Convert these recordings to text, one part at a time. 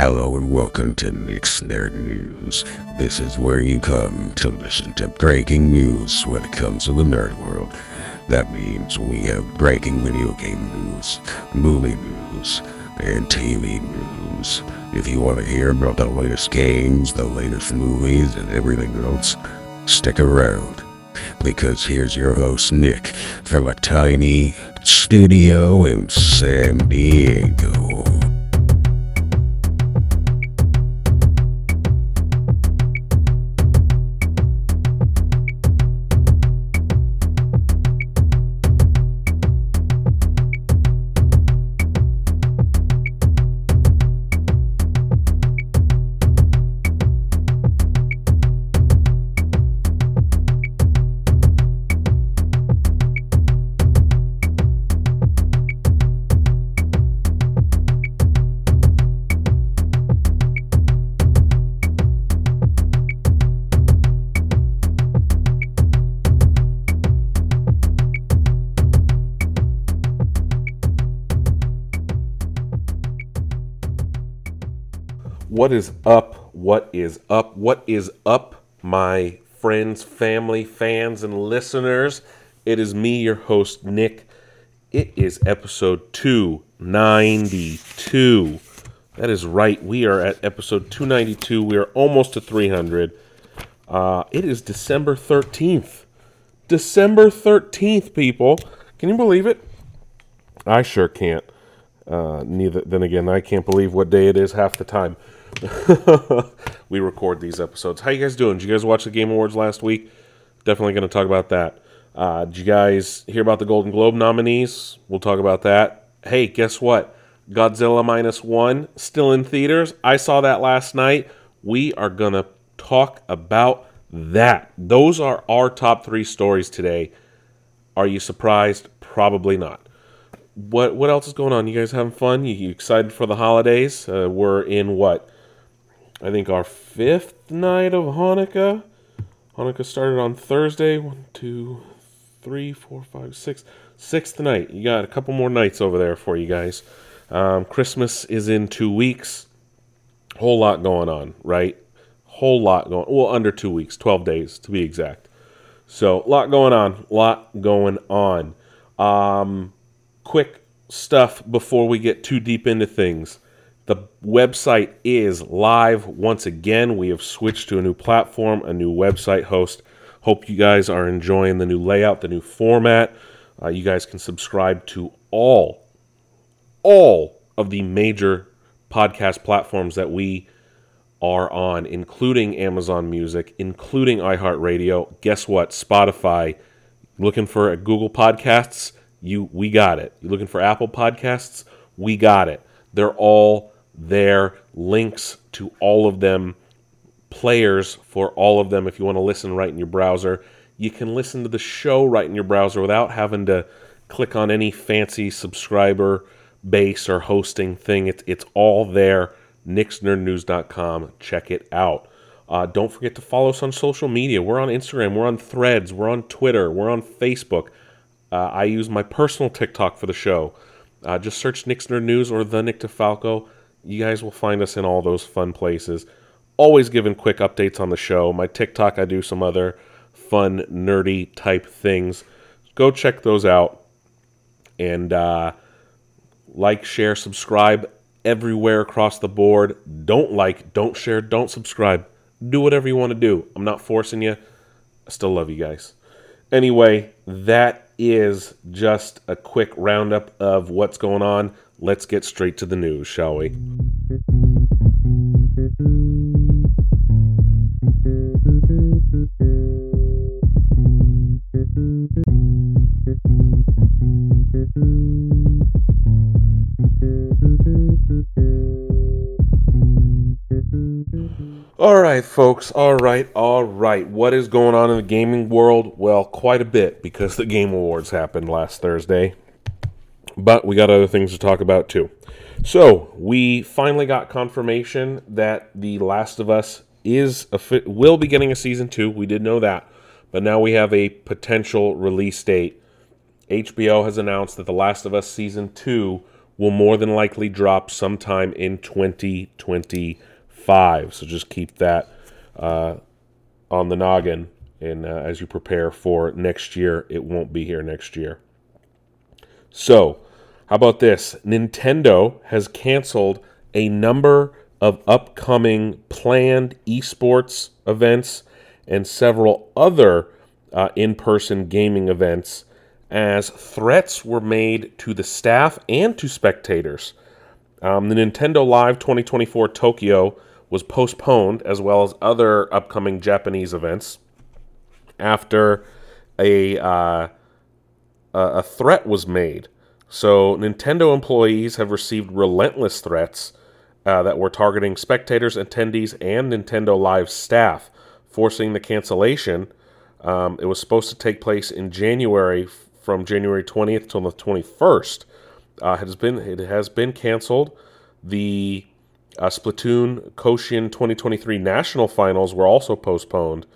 Hello and welcome to Nick's Nerd News. This is where you come to listen to breaking news when it comes to the nerd world. That means we have breaking video game news, movie news, and TV news. If you want to hear about the latest games, the latest movies, and everything else, stick around. Because here's your host, Nick, from a tiny studio in San Diego. What is up? What is up? What is up, my friends, family, fans, and listeners? It is me, your host, Nick. It is episode 292. That is right. We are at episode 292. We are almost to 300. It is December 13th. December 13th, people. Can you believe it? I sure can't. Then again, I can't believe what day it is half the time. We record these episodes. How you guys doing? Did you guys watch the Game Awards last week? Definitely going to talk about that. Did you guys hear about the Golden Globe nominees? We'll talk about that. Hey, guess what? Godzilla Minus One, still in theaters. I saw that last night. We are going to talk about that. Those are our top three stories today. Are you surprised? Probably not. What else is going on? You guys having fun? You excited for the holidays? We're in what? I think our fifth night of Hanukkah. Hanukkah started on Thursday. 1, 2, 3, 4, 5, 6. Sixth night. You got a couple more nights over there for you guys. Christmas is in 2 weeks. Whole lot going on, right? Whole lot going on. Well, under 2 weeks. 12 days to be exact. So, lot going on. Quick stuff before we get too deep into things. The website is live once again. We have switched to a new platform, a new website host. Hope you guys are enjoying the new layout, the new format. You guys can subscribe to all of the major podcast platforms that we are on, including Amazon Music, including iHeartRadio. Guess what? Spotify. Looking for Google Podcasts? We got it. You're looking for Apple Podcasts? We got it. They're all there. Links to all of them. Players for all of them. If you want to listen right in your browser, you can listen to the show right in your browser without having to click on any fancy subscriber base or hosting thing. It's all there. NicksNerdNews.com. Check it out. Don't forget to follow us on social media. We're on Instagram. We're on Threads. We're on Twitter. We're on Facebook. I use my personal TikTok for the show. Just search Nick's Nerd News or The Nick DeFalco. You guys will find us in all those fun places. Always giving quick updates on the show. My TikTok, I do some other fun, nerdy type things. Go check those out. And like, share, subscribe everywhere across the board. Don't like, don't share, don't subscribe. Do whatever you want to do. I'm not forcing you. I still love you guys. Anyway, that is just a quick roundup of what's going on. Let's get straight to the news, shall we? Alright folks, alright. What is going on in the gaming world? Well, quite a bit, because the Game Awards happened last Thursday. But we got other things to talk about too. So, we finally got confirmation that The Last of Us will be getting a Season 2. We did know that. But now we have a potential release date. HBO has announced that The Last of Us Season 2 will more than likely drop sometime in 2025. So just keep that on the noggin. And as you prepare for next year, it won't be here next year. So, how about this? Nintendo has canceled a number of upcoming planned esports events and several other in-person gaming events as threats were made to the staff and to spectators. The Nintendo Live 2024 Tokyo was postponed, as well as other upcoming Japanese events, after a threat was made. So Nintendo employees have received relentless threats that were targeting spectators, attendees, and Nintendo Live staff, forcing the cancellation. It was supposed to take place in January, from January 20th till the 21st. It has been canceled. The Splatoon Koshin 2023 National Finals were also postponed.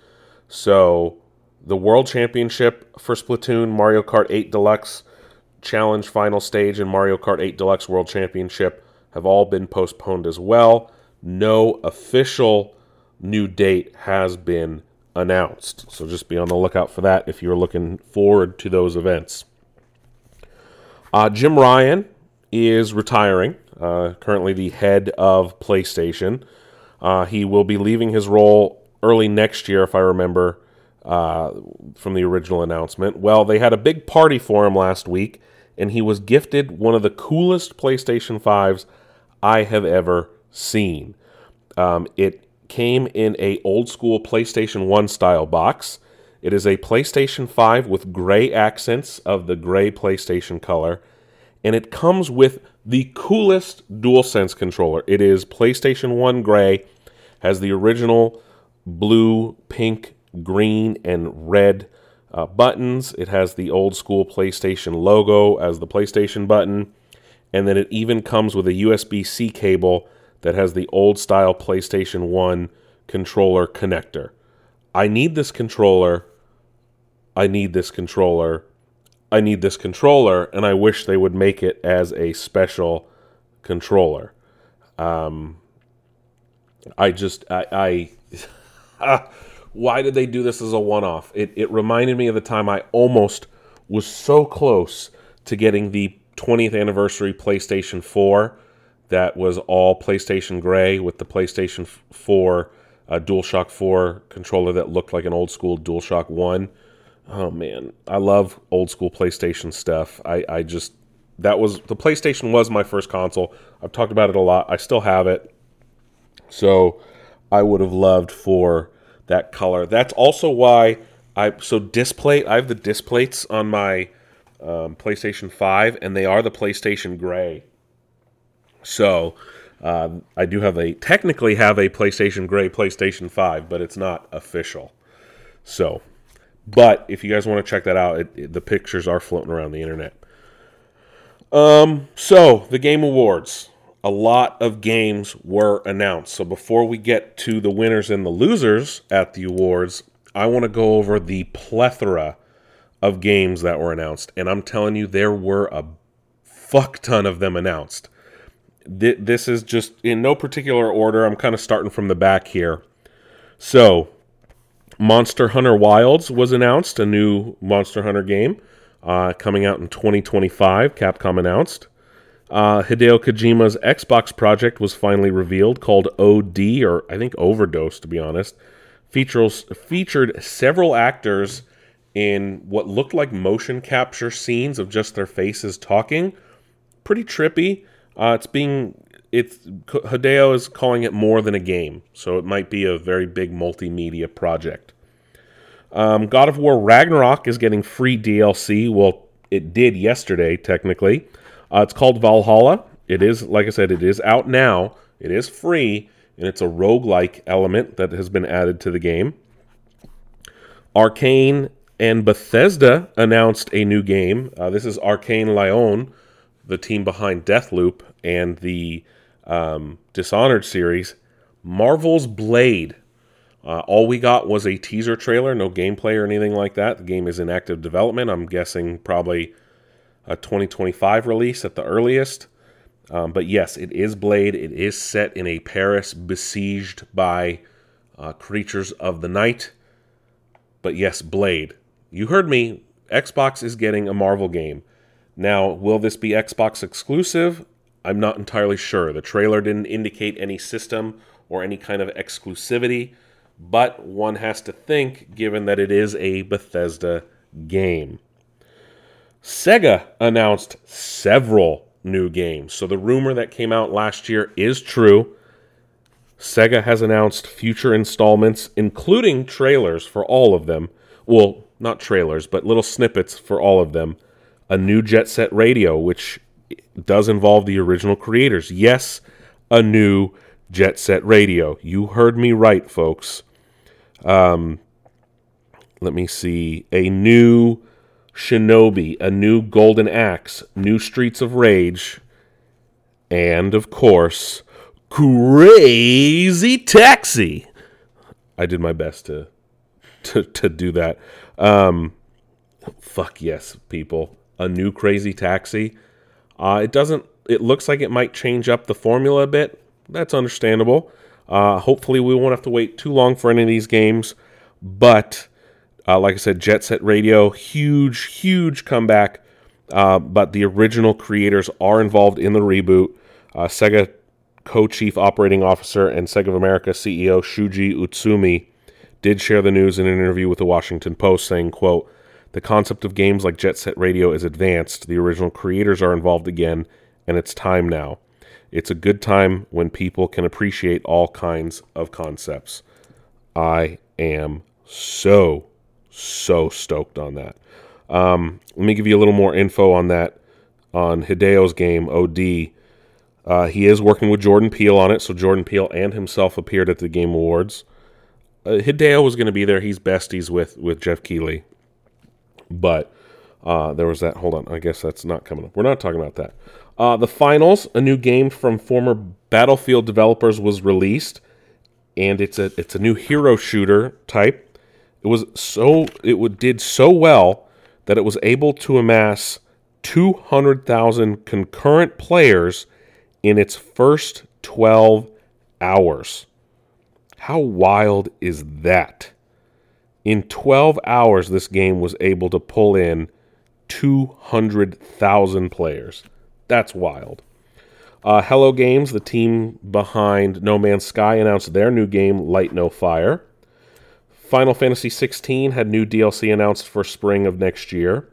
So the World Championship for Splatoon, Mario Kart 8 Deluxe Challenge Final Stage, and Mario Kart 8 Deluxe World Championship have all been postponed as well. No official new date has been announced. So just be on the lookout for that if you're looking forward to those events. Jim Ryan is retiring, currently the head of PlayStation. He will be leaving his role early next year, if I remember from the original announcement. Well, they had a big party for him last week, and he was gifted one of the coolest PlayStation 5s I have ever seen. It came in a old-school PlayStation 1 style box. It is a PlayStation 5 with gray accents of the gray PlayStation color, and it comes with the coolest DualSense controller. It is PlayStation 1 gray, has the original blue, pink, green, and red buttons. It has the old school PlayStation logo as the PlayStation button. And then it even comes with a USB-C cable that has the old style PlayStation 1 controller connector. I need this controller. I need this controller. I need this controller. And I wish they would make it as a special controller. Why did they do this as a one-off? It reminded me of the time I almost was so close to getting the 20th anniversary PlayStation 4 that was all PlayStation gray with the PlayStation 4 DualShock 4 controller that looked like an old-school DualShock 1. Oh, man. I love old-school PlayStation stuff. The PlayStation was my first console. I've talked about it a lot. I still have it. So I would have loved for that color. That's also why I have the disc plates on my PlayStation 5, and they are the PlayStation gray. So I do technically have a PlayStation gray PlayStation 5, but it's not official. So, but if you guys want to check that out, the pictures are floating around the internet. So the Game Awards. A lot of games were announced. So before we get to the winners and the losers at the awards, I want to go over the plethora of games that were announced. And I'm telling you, there were a fuck ton of them announced. This is just in no particular order. I'm kind of starting from the back here. So Monster Hunter Wilds was announced, a new Monster Hunter game coming out in 2025, Capcom announced. Hideo Kojima's Xbox project was finally revealed, called OD, or I think Overdose, to be honest. Featured several actors in what looked like motion capture scenes of just their faces talking. Pretty trippy. Hideo is calling it more than a game, so it might be a very big multimedia project. God of War Ragnarok is getting free DLC. Well, it did yesterday, technically. It's called Valhalla. It is, like I said, it is out now. It is free, and it's a roguelike element that has been added to the game. Arcane and Bethesda announced a new game. This is Arcane Lion, the team behind Deathloop and the Dishonored series. Marvel's Blade. All we got was a teaser trailer, no gameplay or anything like that. The game is in active development. I'm guessing probably a 2025 release at the earliest. But yes, it is Blade. It is set in a Paris besieged by creatures of the night. But yes, Blade. You heard me. Xbox is getting a Marvel game. Now, will this be Xbox exclusive? I'm not entirely sure. The trailer didn't indicate any system or any kind of exclusivity, but one has to think, given that it is a Bethesda game. Sega announced several new games. So the rumor that came out last year is true. Sega has announced future installments, including trailers for all of them. Well, not trailers, but little snippets for all of them. A new Jet Set Radio, which does involve the original creators. Yes, a new Jet Set Radio. You heard me right, folks. Let me see. A new Shinobi, a new Golden Axe, new Streets of Rage, and, of course, Crazy Taxi. I did my best to do that. Fuck yes, people. A new Crazy Taxi. It looks like it might change up the formula a bit. That's understandable. Hopefully we won't have to wait too long for any of these games. But, like I said, Jet Set Radio, huge, huge comeback. But the original creators are involved in the reboot. Sega co-chief operating officer and Sega of America CEO Shuji Utsumi did share the news in an interview with the Washington Post, saying, quote, "The concept of games like Jet Set Radio is advanced. The original creators are involved again, and it's time now. It's a good time when people can appreciate all kinds of concepts." I am so, so stoked on that. Let me give you a little more info on that, on Hideo's game, OD. He is working with Jordan Peele on it, so Jordan Peele and himself appeared at the Game Awards. Hideo was going to be there. He's besties with Jeff Keighley. But there was that. Hold on. I guess that's not coming up. We're not talking about that. The Finals, a new game from former Battlefield developers, was released. And it's a new hero shooter type. It did so well that it was able to amass 200,000 concurrent players in its first 12 hours. How wild is that? In 12 hours, this game was able to pull in 200,000 players. That's wild. Hello Games, the team behind No Man's Sky, announced their new game, Light No Fire. Final Fantasy XVI had new DLC announced for spring of next year.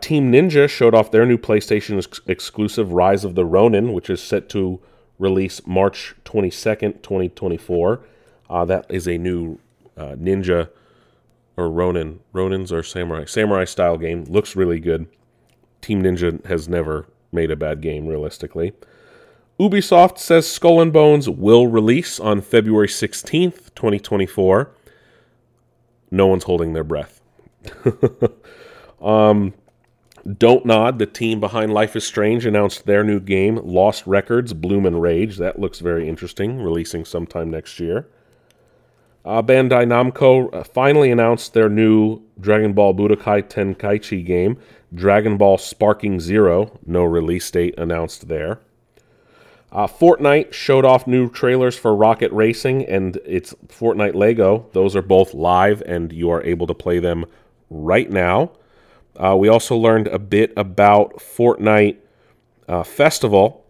Team Ninja showed off their new PlayStation exclusive Rise of the Ronin, which is set to release March 22nd, 2024. That is a new ninja or Ronin. Ronins are samurai. Samurai-style game. Looks really good. Team Ninja has never made a bad game, realistically. Ubisoft says Skull and Bones will release on February 16th, 2024. No one's holding their breath. Don't Nod, the team behind Life is Strange, announced their new game, Lost Records, Bloom and Rage. That looks very interesting, releasing sometime next year. Bandai Namco finally announced their new Dragon Ball Budokai Tenkaichi game, Dragon Ball Sparking Zero. No release date announced there. Fortnite showed off new trailers for Rocket Racing and its Fortnite Lego. Those are both live, and you are able to play them right now. We also learned a bit about Fortnite Festival,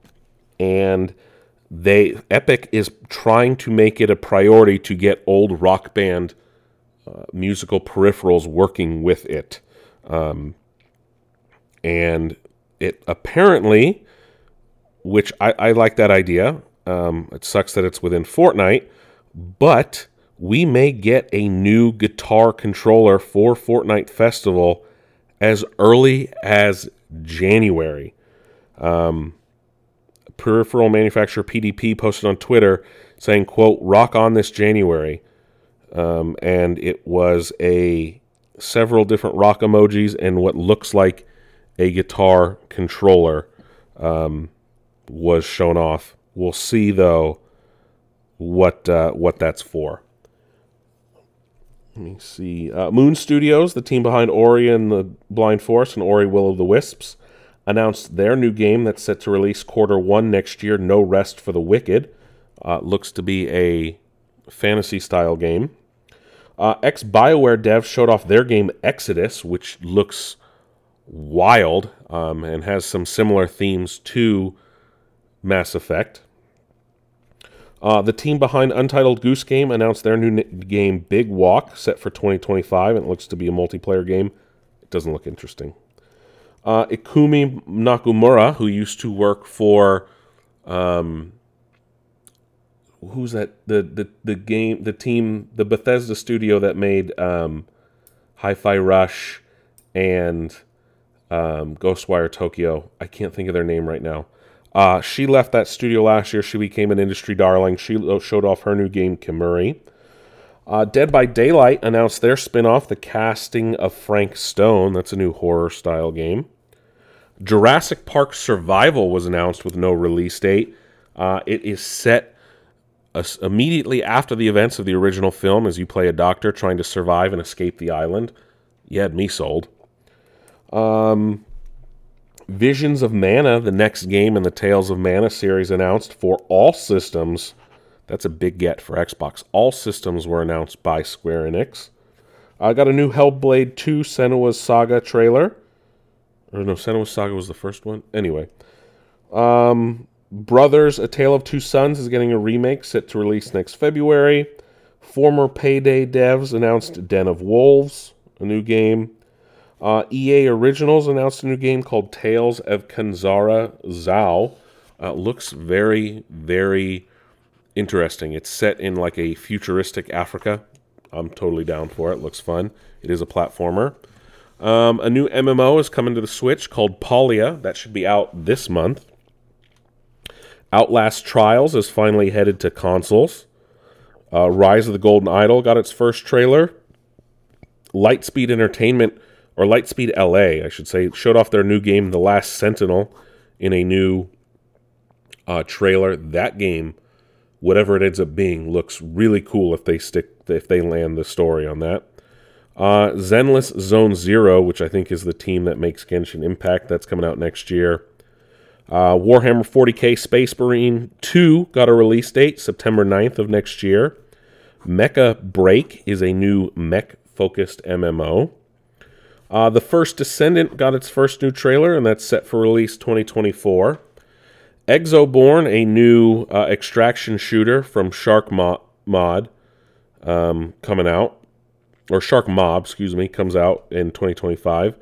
and Epic is trying to make it a priority to get old Rock Band musical peripherals working with it. And it apparently, which I like that idea. It sucks that it's within Fortnite, but we may get a new guitar controller for Fortnite Festival as early as January. Peripheral manufacturer PDP posted on Twitter saying, quote, "Rock on this January." And it was several different rock emojis and what looks like a guitar controller was shown off. We'll see, though, what that's for. Let me see. Moon Studios, the team behind Ori and the Blind Forest and Ori Will of the Wisps, announced their new game that's set to release quarter one next year, No Rest for the Wicked. Looks to be a fantasy-style game. Ex-BioWare devs showed off their game Exodus, which looks wild and has some similar themes to Mass Effect. The team behind Untitled Goose Game announced their new game Big Walk, set for 2025, and it looks to be a multiplayer game. It doesn't look interesting. Ikumi Nakamura, who used to work for... who's that? The game, the team, the Bethesda studio that made Hi-Fi Rush and Ghostwire Tokyo. I can't think of their name right now. She left that studio last year. She became an industry darling. She showed off her new game, Kimuri. Dead by Daylight announced their spin-off, The Casting of Frank Stone. That's a new horror-style game. Jurassic Park Survival was announced with no release date. It is set immediately after the events of the original film, as you play a doctor trying to survive and escape the island. You had me sold. Visions of Mana, the next game in the Tales of Mana series, announced for all systems. That's a big get for Xbox. All systems were announced by Square Enix. I got a new Hellblade 2 Senua's Saga trailer. Or no, Senua's Saga was the first one. Anyway. Brothers, A Tale of Two Sons is getting a remake set to release next February. Former Payday devs announced Den of Wolves, a new game. EA Originals announced a new game called Tales of Khanzara Zao. Looks very, very interesting. It's set in like a futuristic Africa. I'm totally down for it. Looks fun. It is a platformer. A new MMO is coming to the Switch called Palia. That should be out this month. Outlast Trials is finally headed to consoles. Rise of the Golden Idol got its first trailer. Lightspeed Entertainment, or Lightspeed LA, I should say, showed off their new game, The Last Sentinel, in a new trailer. That game, whatever it ends up being, looks really cool if they land the story on that. Zenless Zone Zero, which I think is the team that makes Genshin Impact, that's coming out next year. Warhammer 40k Space Marine 2 got a release date, September 9th of next year. Mecha Break is a new mech-focused MMO. The First Descendant got its first new trailer, and that's set for release 2024. Exoborn, a new extraction shooter from Shark Mob, comes out in 2025.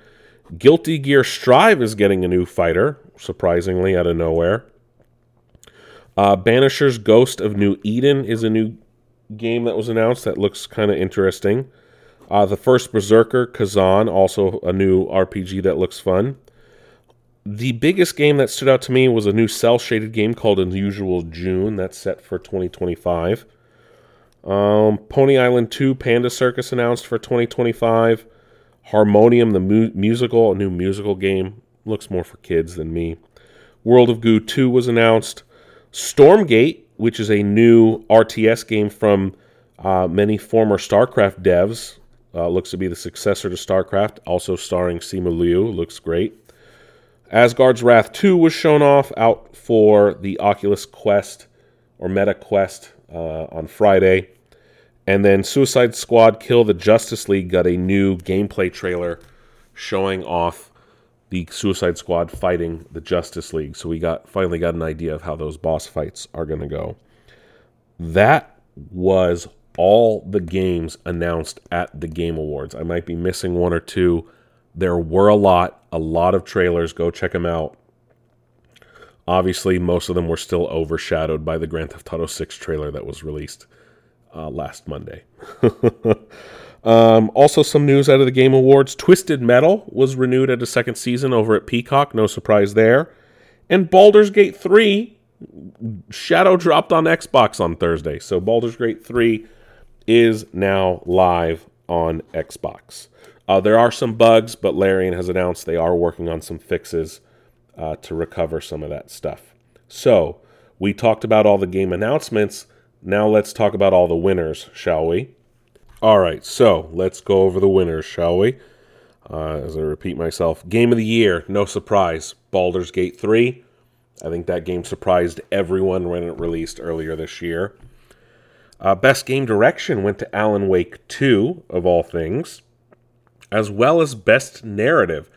Guilty Gear Strive is getting a new fighter, surprisingly, out of nowhere. Banisher's Ghost of New Eden is a new game that was announced that looks kind of interesting. The First Berserker, Kazan, also a new RPG that looks fun. The biggest game that stood out to me was a new cel-shaded game called Unusual June. That's set for 2025. Pony Island 2 Panda Circus announced for 2025. Harmonium, the musical, a new musical game. Looks more for kids than me. World of Goo 2 was announced. Stormgate, which is a new RTS game from many former StarCraft devs. Looks to be the successor to StarCraft, also starring Simu Liu. Looks great. Asgard's Wrath 2 was shown off, out for the Oculus Quest or Meta Quest on Friday. And then Suicide Squad Kill the Justice League got a new gameplay trailer showing off the Suicide Squad fighting the Justice League. So we finally got an idea of how those boss fights are going to go. That was all the games announced at the Game Awards. I might be missing one or two. There were a lot of trailers. Go check them out. Obviously, most of them were still overshadowed by the Grand Theft Auto 6 trailer that was released last Monday. Also some news out of the Game Awards. Twisted Metal was renewed at a second season over at Peacock. No surprise there. And Baldur's Gate 3 shadow dropped on Xbox on Thursday. So Baldur's Gate 3 is now live on Xbox. There are some bugs, but Larian has announced they are working on some fixes to recover some of that stuff. So we talked about all the game announcements. Now let's talk about all the winners, shall we? All right, so let's go over the winners, shall we? As I repeat myself, Game of the Year, no surprise, Baldur's Gate 3. I think that game surprised everyone when it released earlier this year. Best Game Direction went to Alan Wake 2, of all things, as well as Best Narrative.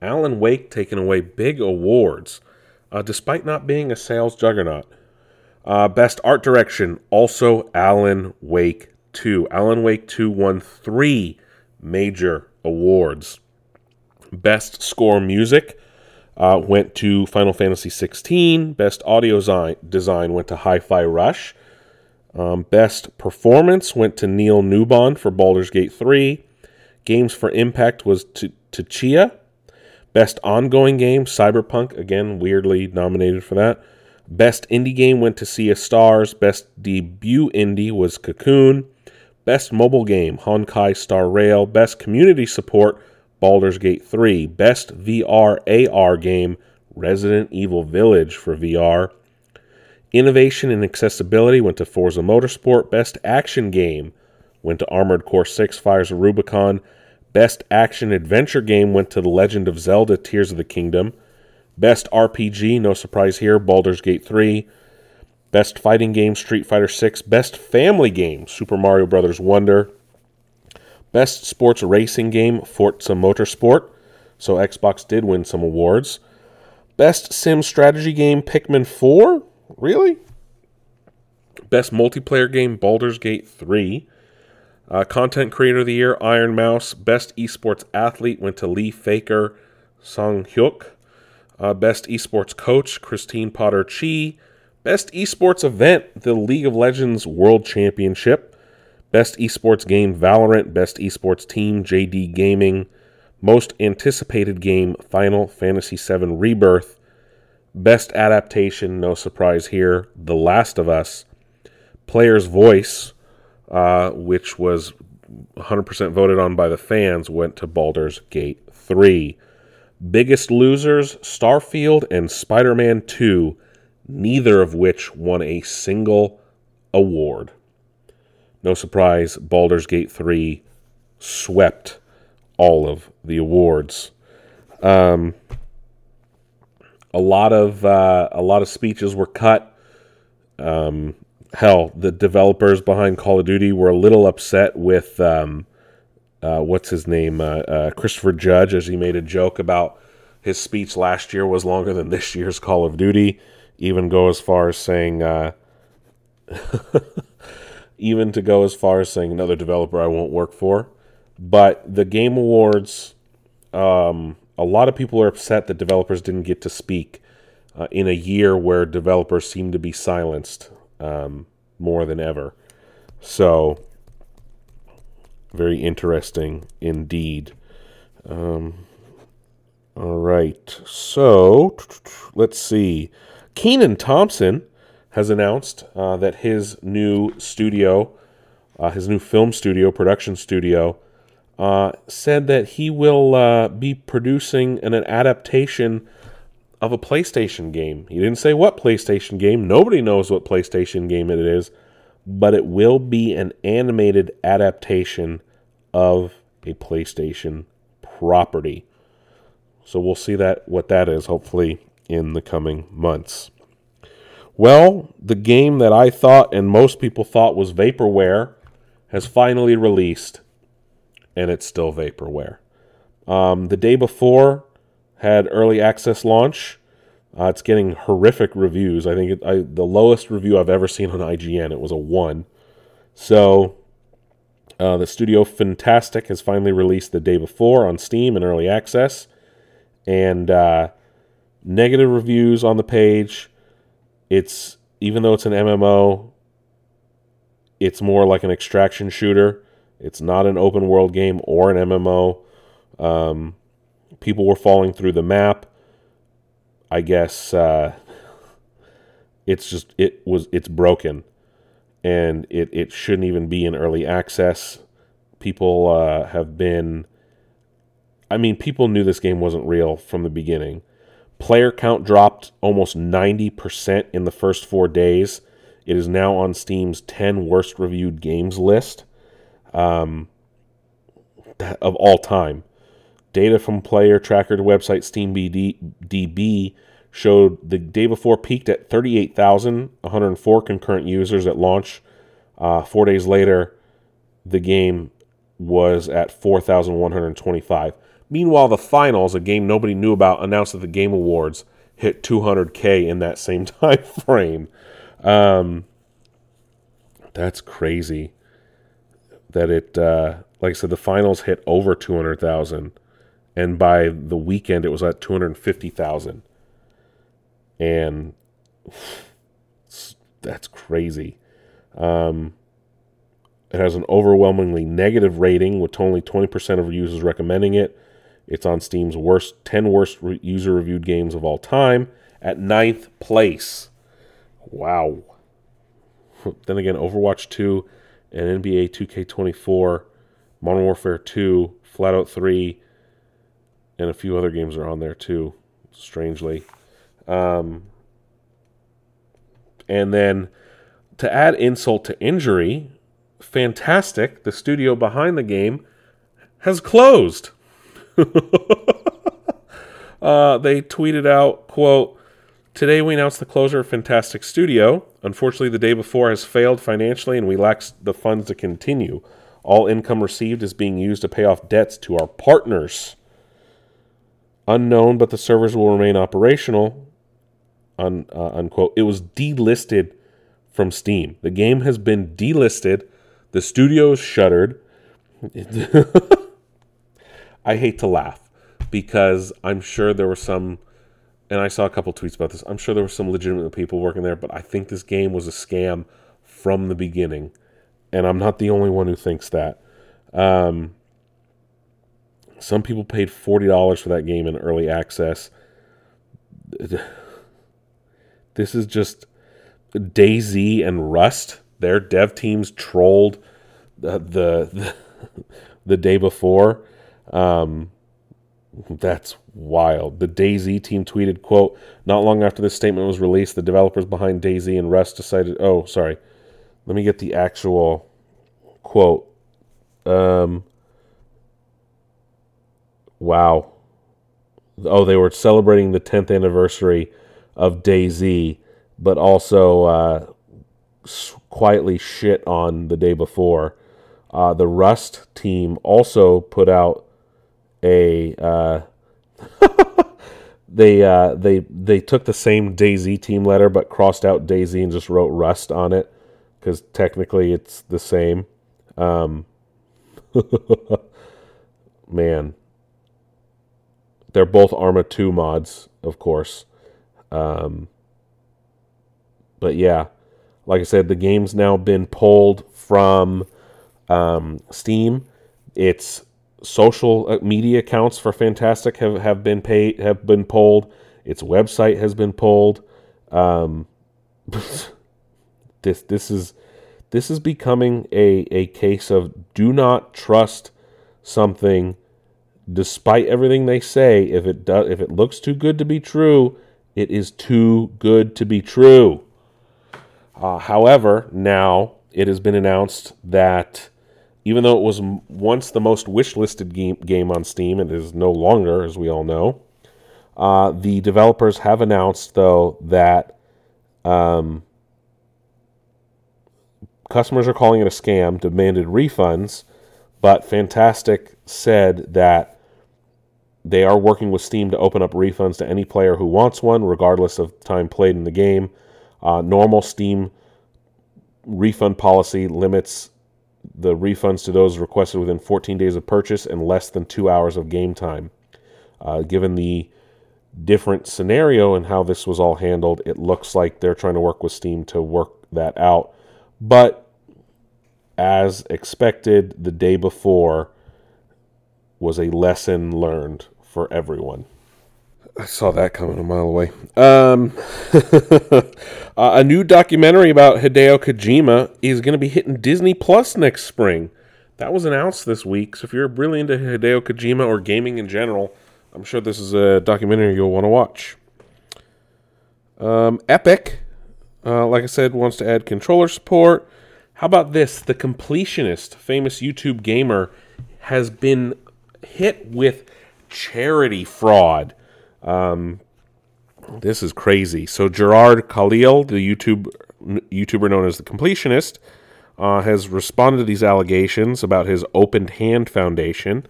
Alan Wake taking away big awards, despite not being a sales juggernaut. Best Art Direction, also Alan Wake 2. Alan Wake 2 won 3 major awards. Best Score Music went to Final Fantasy XVI. Best Audio Design went to Hi-Fi Rush. Best Performance went to Neil Newbon for Baldur's Gate 3. Games for Impact was to Chia. Best Ongoing Game, Cyberpunk, again, weirdly nominated for that. Best Indie Game went to Sea of Stars. Best Debut Indie was Cocoon. Best Mobile Game, Honkai Star Rail. Best Community Support, Baldur's Gate 3. Best VR/AR Game, Resident Evil Village for VR. Innovation and Accessibility went to Forza Motorsport. Best Action Game went to Armored Core 6, Fires of Rubicon. Best Action Adventure Game went to The Legend of Zelda, Tears of the Kingdom. Best RPG, no surprise here, Baldur's Gate 3. Best Fighting Game, Street Fighter 6. Best Family Game, Super Mario Bros. Wonder. Best Sports Racing Game, Forza Motorsport. So Xbox did win some awards. Best Sim Strategy Game, Pikmin 4? Really? Best Multiplayer Game, Baldur's Gate 3. Content Creator of the Year, Iron Mouse. Best Esports Athlete went to Lee Faker Song-hyuk. Best Esports Coach, Christine Potter-Chi. Best Esports Event, the League of Legends World Championship. Best Esports Game, Valorant. Best Esports Team, JD Gaming. Most Anticipated Game, Final Fantasy VII Rebirth. Best Adaptation, no surprise here, The Last of Us. Player's Voice, which was 100% voted on by the fans, went to Baldur's Gate 3. Biggest Losers, Starfield and Spider-Man 2, neither of which won a single award. No surprise, Baldur's Gate 3 swept all of the awards. A lot of speeches were cut. Hell, the developers behind Call of Duty were a little upset with Christopher Judge, as he made a joke about his speech last year was longer than this year's Call of Duty. Even to go as far as saying another developer I won't work for. But the Game Awards, a lot of people are upset that developers didn't get to speak in a year where developers seem to be silenced more than ever. So, very interesting indeed. All right, so let's see. Kenan Thompson has announced that his new studio, his new film studio, production studio, said that he will be producing an adaptation of a PlayStation game. He didn't say what PlayStation game. Nobody knows what PlayStation game it is, but it will be an animated adaptation of a PlayStation property. So we'll see what that is, hopefully, in the coming months. Well, the game that I thought and most people thought was vaporware has finally released, and it's still vaporware. The day before had early access launch. It's getting horrific reviews. I think the lowest review I've ever seen on IGN. It was a 1. So the studio Fantastic has finally released the day before on Steam in early access. And negative reviews on the page. It's, even though it's an MMO, it's more like an extraction shooter. It's not an open world game or an MMO. People were falling through the map. I guess it's broken, and it shouldn't even be in early access. People people knew this game wasn't real from the beginning. Player count dropped almost 90% in the first 4 days. It is now on Steam's 10 worst reviewed games list of all time. Data from player tracker to website SteamDB showed the day before peaked at 38,104 concurrent users at launch. 4 days later, the game was at 4,125. Meanwhile, The Finals, a game nobody knew about, announced at the Game Awards, hit 200K in that same time frame. That's crazy. That it, like I said, The Finals hit over 200,000. And by the weekend, it was at 250,000. And that's crazy. It has an overwhelmingly negative rating, with only 20% of users recommending it. It's on Steam's 10 worst user-reviewed games of all time, at 9th place. Wow. Then again, Overwatch 2 and NBA 2K24, Modern Warfare 2, Fallout 3, and a few other games are on there too, strangely. And then, to add insult to injury, fantastic, the studio behind the game has closed. They tweeted out, quote, "Today we announced the closure of Fantastic Studio. Unfortunately, the day before has failed financially and we lack the funds to continue. All income received is being used to pay off debts to our partners. Unknown, but the servers will remain operational," unquote. It was delisted from Steam. The game has been delisted. The studio is shuttered. I hate to laugh because I'm sure there were some, and I saw a couple tweets about this, I'm sure there were some legitimate people working there, but I think this game was a scam from the beginning. And I'm not the only one who thinks that. Some people paid $40 for that game in early access. This is just DayZ and Rust. Their dev teams trolled the day before. That's wild. The DayZ team tweeted, quote, "Not long after this statement was released, the developers behind DayZ and Rust decided..." Oh, sorry. Let me get the actual quote. Wow. Oh, they were celebrating the 10th anniversary of DayZ, but also quietly shit on the day before. The Rust team also put out a... they took the same DayZ team letter but crossed out DayZ and just wrote Rust on it because technically it's the same. Man. They're both Arma 2 mods, of course. But yeah, like I said, the game's now been pulled from Steam. Its social media accounts for Fantastic have been pulled. Its website has been pulled. This is becoming a case of do not trust something, despite everything they say. If it looks too good to be true, it is too good to be true. However, now it has been announced that even though it was once the most wish-listed game on Steam, it is no longer, as we all know. The developers have announced, though, that customers are calling it a scam, demanded refunds, but Fantastic said that they are working with Steam to open up refunds to any player who wants one, regardless of time played in the game. Normal Steam refund policy limits the refunds to those requested within 14 days of purchase and less than 2 hours of game time. Given the different scenario and how this was all handled, it looks like they're trying to work with Steam to work that out. But as expected, the day before was a lesson learned for everyone. I saw that coming a mile away. A new documentary about Hideo Kojima is going to be hitting Disney Plus next spring. That was announced this week, so if you're really into Hideo Kojima or gaming in general, I'm sure this is a documentary you'll want to watch. Epic, like I said, wants to add controller support. How about this? The Completionist, famous YouTube gamer, has been hit with charity fraud. This is crazy. So Gerard Khalil, the YouTuber known as The Completionist, has responded to these allegations about his Open Hand Foundation.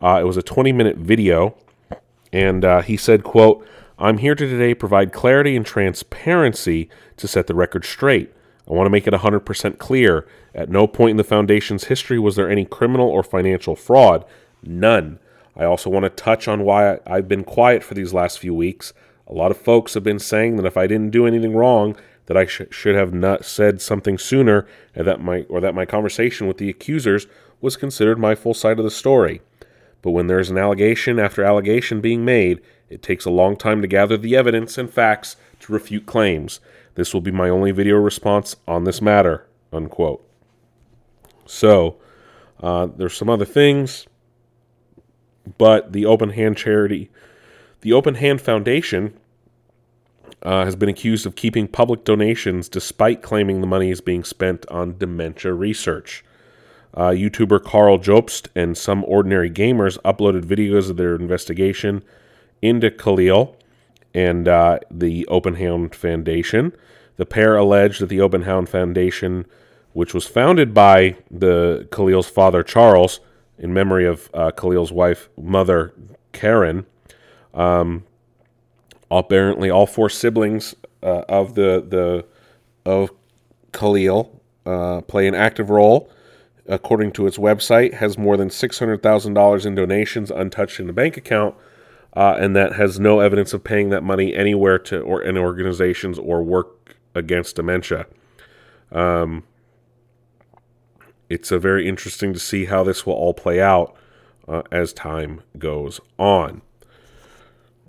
It was a 20-minute video, and he said, quote, "I'm here to today provide clarity and transparency to set the record straight. I want to make it 100% clear. At no point in the foundation's history was there any criminal or financial fraud. None. I also want to touch on why I've been quiet for these last few weeks. A lot of folks have been saying that if I didn't do anything wrong, that I should have not said something sooner, and that my conversation with the accusers was considered my full side of the story. But when there's an allegation after allegation being made, it takes a long time to gather the evidence and facts to refute claims. This will be my only video response on this matter," unquote. So, there's some other things, but the Open Hand Charity, the Open Hand Foundation, has been accused of keeping public donations despite claiming the money is being spent on dementia research. YouTuber Carl Jobst and some ordinary gamers uploaded videos of their investigation into Khalil and the Open Hand Foundation. The pair alleged that the Open Hand Foundation, which was founded by the Khalil's father Charles in memory of Khalil's mother Karen, apparently all four siblings of Khalil play an active role. According to its website, has more than $600,000 in donations untouched in the bank account, and that has no evidence of paying that money anywhere to or in organizations or work against dementia. It's very interesting to see how this will all play out as time goes on.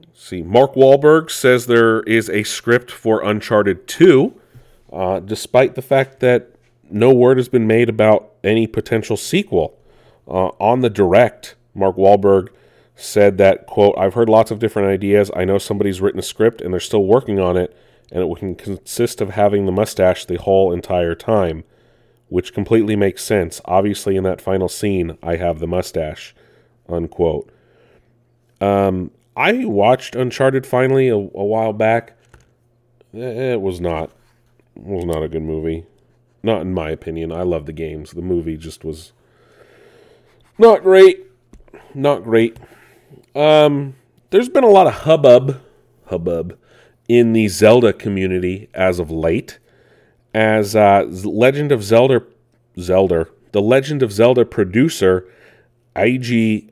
Let's see, Mark Wahlberg says there is a script for Uncharted 2, despite the fact that no word has been made about any potential sequel. On the direct, Mark Wahlberg said that, quote, "I've heard lots of different ideas. I know somebody's written a script and they're still working on it, and it can consist of having the mustache the whole entire time, which completely makes sense. Obviously, in that final scene, I have the mustache," unquote. I watched Uncharted finally a while back. It was not a good movie. Not in my opinion. I love the games. The movie just was not great. Not great. There's been a lot of hubbub in the Zelda community as of late, as the Legend of Zelda producer Eiji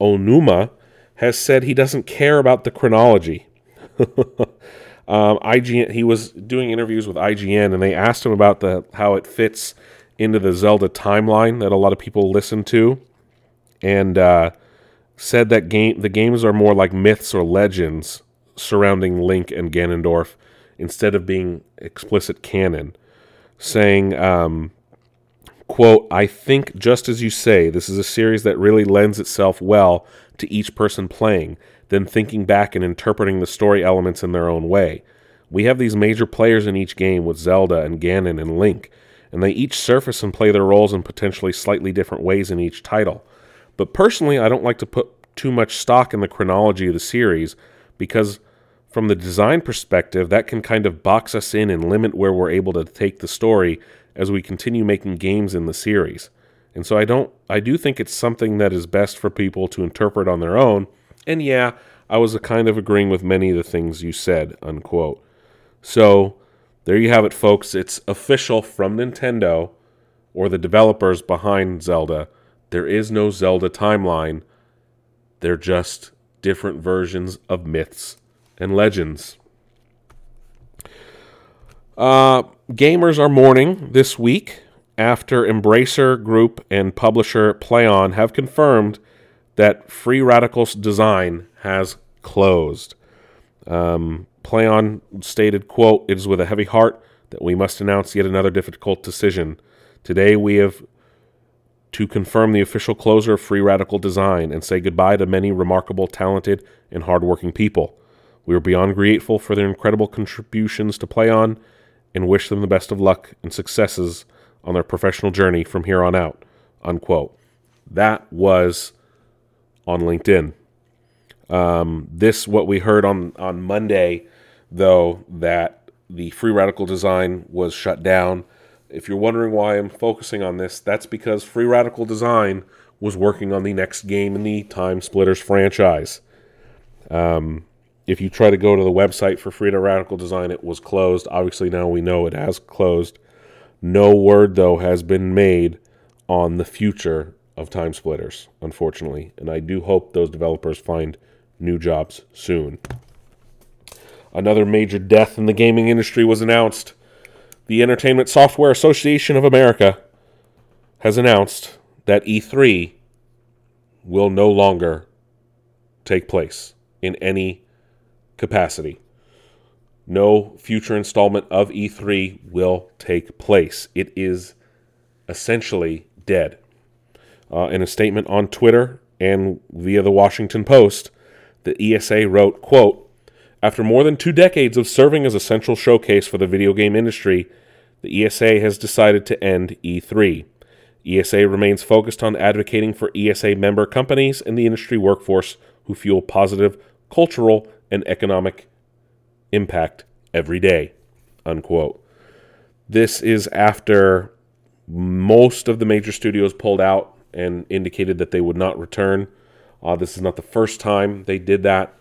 Onuma has said he doesn't care about the chronology. He was doing interviews with IGN, and they asked him about how it fits into the Zelda timeline that a lot of people listen to, and said that the games are more like myths or legends surrounding Link and Ganondorf instead of being explicit canon, saying, quote, "I think, just as you say, this is a series that really lends itself well to each person playing, then thinking back and interpreting the story elements in their own way. We have these major players in each game with Zelda and Ganon and Link, and they each surface and play their roles in potentially slightly different ways in each title. But personally, I don't like to put too much stock in the chronology of the series, because from the design perspective, that can kind of box us in and limit where we're able to take the story as we continue making games in the series. And so I do think it's something that is best for people to interpret on their own. And yeah, I was kind of agreeing with many of the things you said," unquote. So there you have it, folks. It's official from Nintendo, or the developers behind Zelda. There is no Zelda timeline. They're just different versions of myths and legends. Gamers are mourning this week after Embracer Group and publisher PlayOn have confirmed that Free Radical Design has closed. PlayOn stated, quote, "It is with a heavy heart that we must announce yet another difficult decision. Today we have to confirm the official closure of Free Radical Design and say goodbye to many remarkable, talented, and hardworking people. We are beyond grateful for their incredible contributions to PlayOn and wish them the best of luck and successes on their professional journey from here on out," unquote. That was on LinkedIn. What we heard on Monday, though, that the Free Radical Design was shut down. If you're wondering why I'm focusing on this, that's because Free Radical Design was working on the next game in the Time Splitters franchise. If you try to go to the website for Free Radical Design, it was closed. Obviously, now we know it has closed. No word, though, has been made on the future of Time Splitters, unfortunately. And I do hope those developers find new jobs soon. Another major death in the gaming industry was announced. The Entertainment Software Association of America has announced that E3 will no longer take place in any capacity. No future installment of E3 will take place. It is essentially dead. In a statement on Twitter and via the Washington Post, the ESA wrote, quote, "After more than 2 decades of serving as a central showcase for the video game industry, the ESA has decided to end E3. ESA remains focused on advocating for ESA member companies and the industry workforce who fuel positive cultural and economic impact every day," unquote. This is after most of the major studios pulled out and indicated that they would not return. This is not the first time they did that,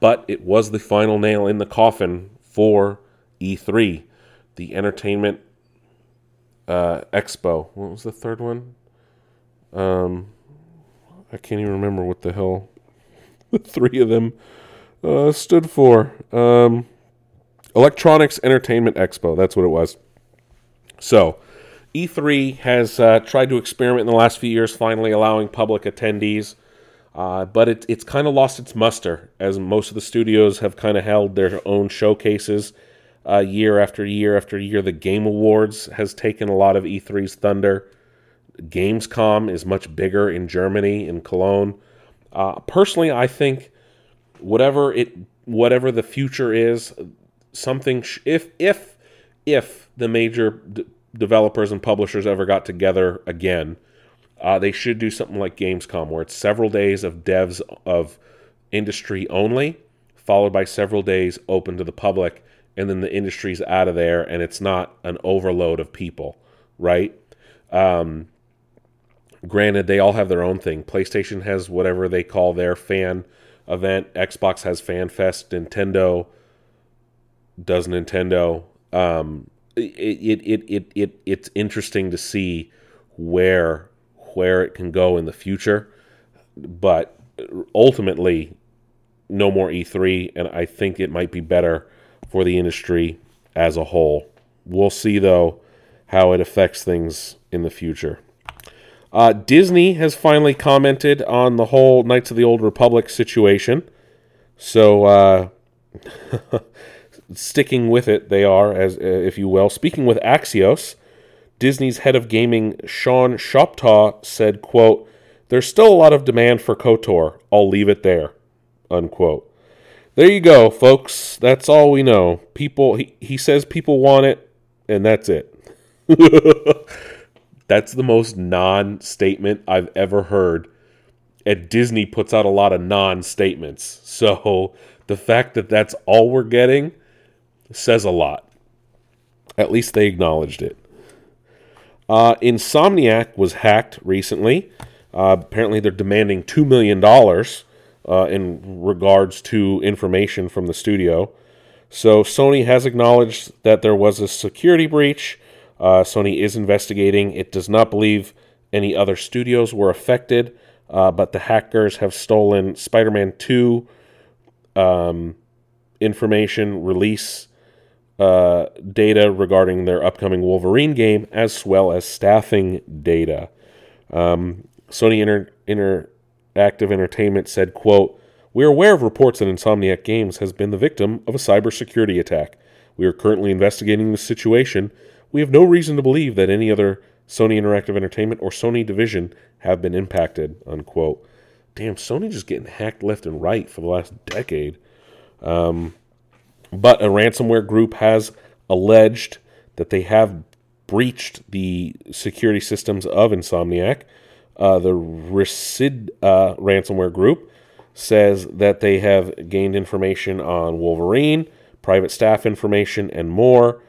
but it was the final nail in the coffin for E3, the Entertainment Expo. What was the third one? I can't even remember what the hell the three of them stood for. Electronics Entertainment Expo, that's what it was. So, E3 has tried to experiment in the last few years, finally allowing public attendees, but it's kind of lost its muster, as most of the studios have kind of held their own showcases year after year after year. The Game Awards has taken a lot of E3's thunder. Gamescom is much bigger in Germany, in Cologne. Personally, I think whatever the future is, something if the major developers and publishers ever got together again, they should do something like Gamescom, where it's several days of devs of industry only, followed by several days open to the public, and then the industry's out of there, and it's not an overload of people, right? Granted, they all have their own thing. PlayStation has whatever they call their fan event. Xbox has Fan Fest. Nintendo does Nintendo. It's interesting to see where it can go in the future, but ultimately, no more E3, and I think it might be better for the industry as a whole. We'll see, though, how it affects things in the future. Disney has finally commented on the whole Knights of the Old Republic situation. So, sticking with it, they are, as if you will. Speaking with Axios, Disney's head of gaming, Sean Shoptaw, said, quote, "There's still a lot of demand for KOTOR. I'll leave it there," unquote. There you go, folks. That's all we know. People, he says people want it, and that's it. That's the most non-statement I've ever heard. And Disney puts out a lot of non-statements. So the fact that that's all we're getting says a lot. At least they acknowledged it. Insomniac was hacked recently. Apparently they're demanding $2 million in regards to information from the studio. So Sony has acknowledged that there was a security breach. Sony is investigating. It does not believe any other studios were affected, but the hackers have stolen Spider-Man 2 information, release data regarding their upcoming Wolverine game, as well as staffing data. Sony Interactive Entertainment said, quote, "We're aware of reports that Insomniac Games has been the victim of a cybersecurity attack. We are currently investigating the situation. We have no reason to believe that any other Sony Interactive Entertainment or Sony division have been impacted," unquote. Damn, Sony just getting hacked left and right for the last decade. But a ransomware group has alleged that they have breached the security systems of Insomniac. The Resid ransomware group says that they have gained information on Wolverine, private staff information, and more.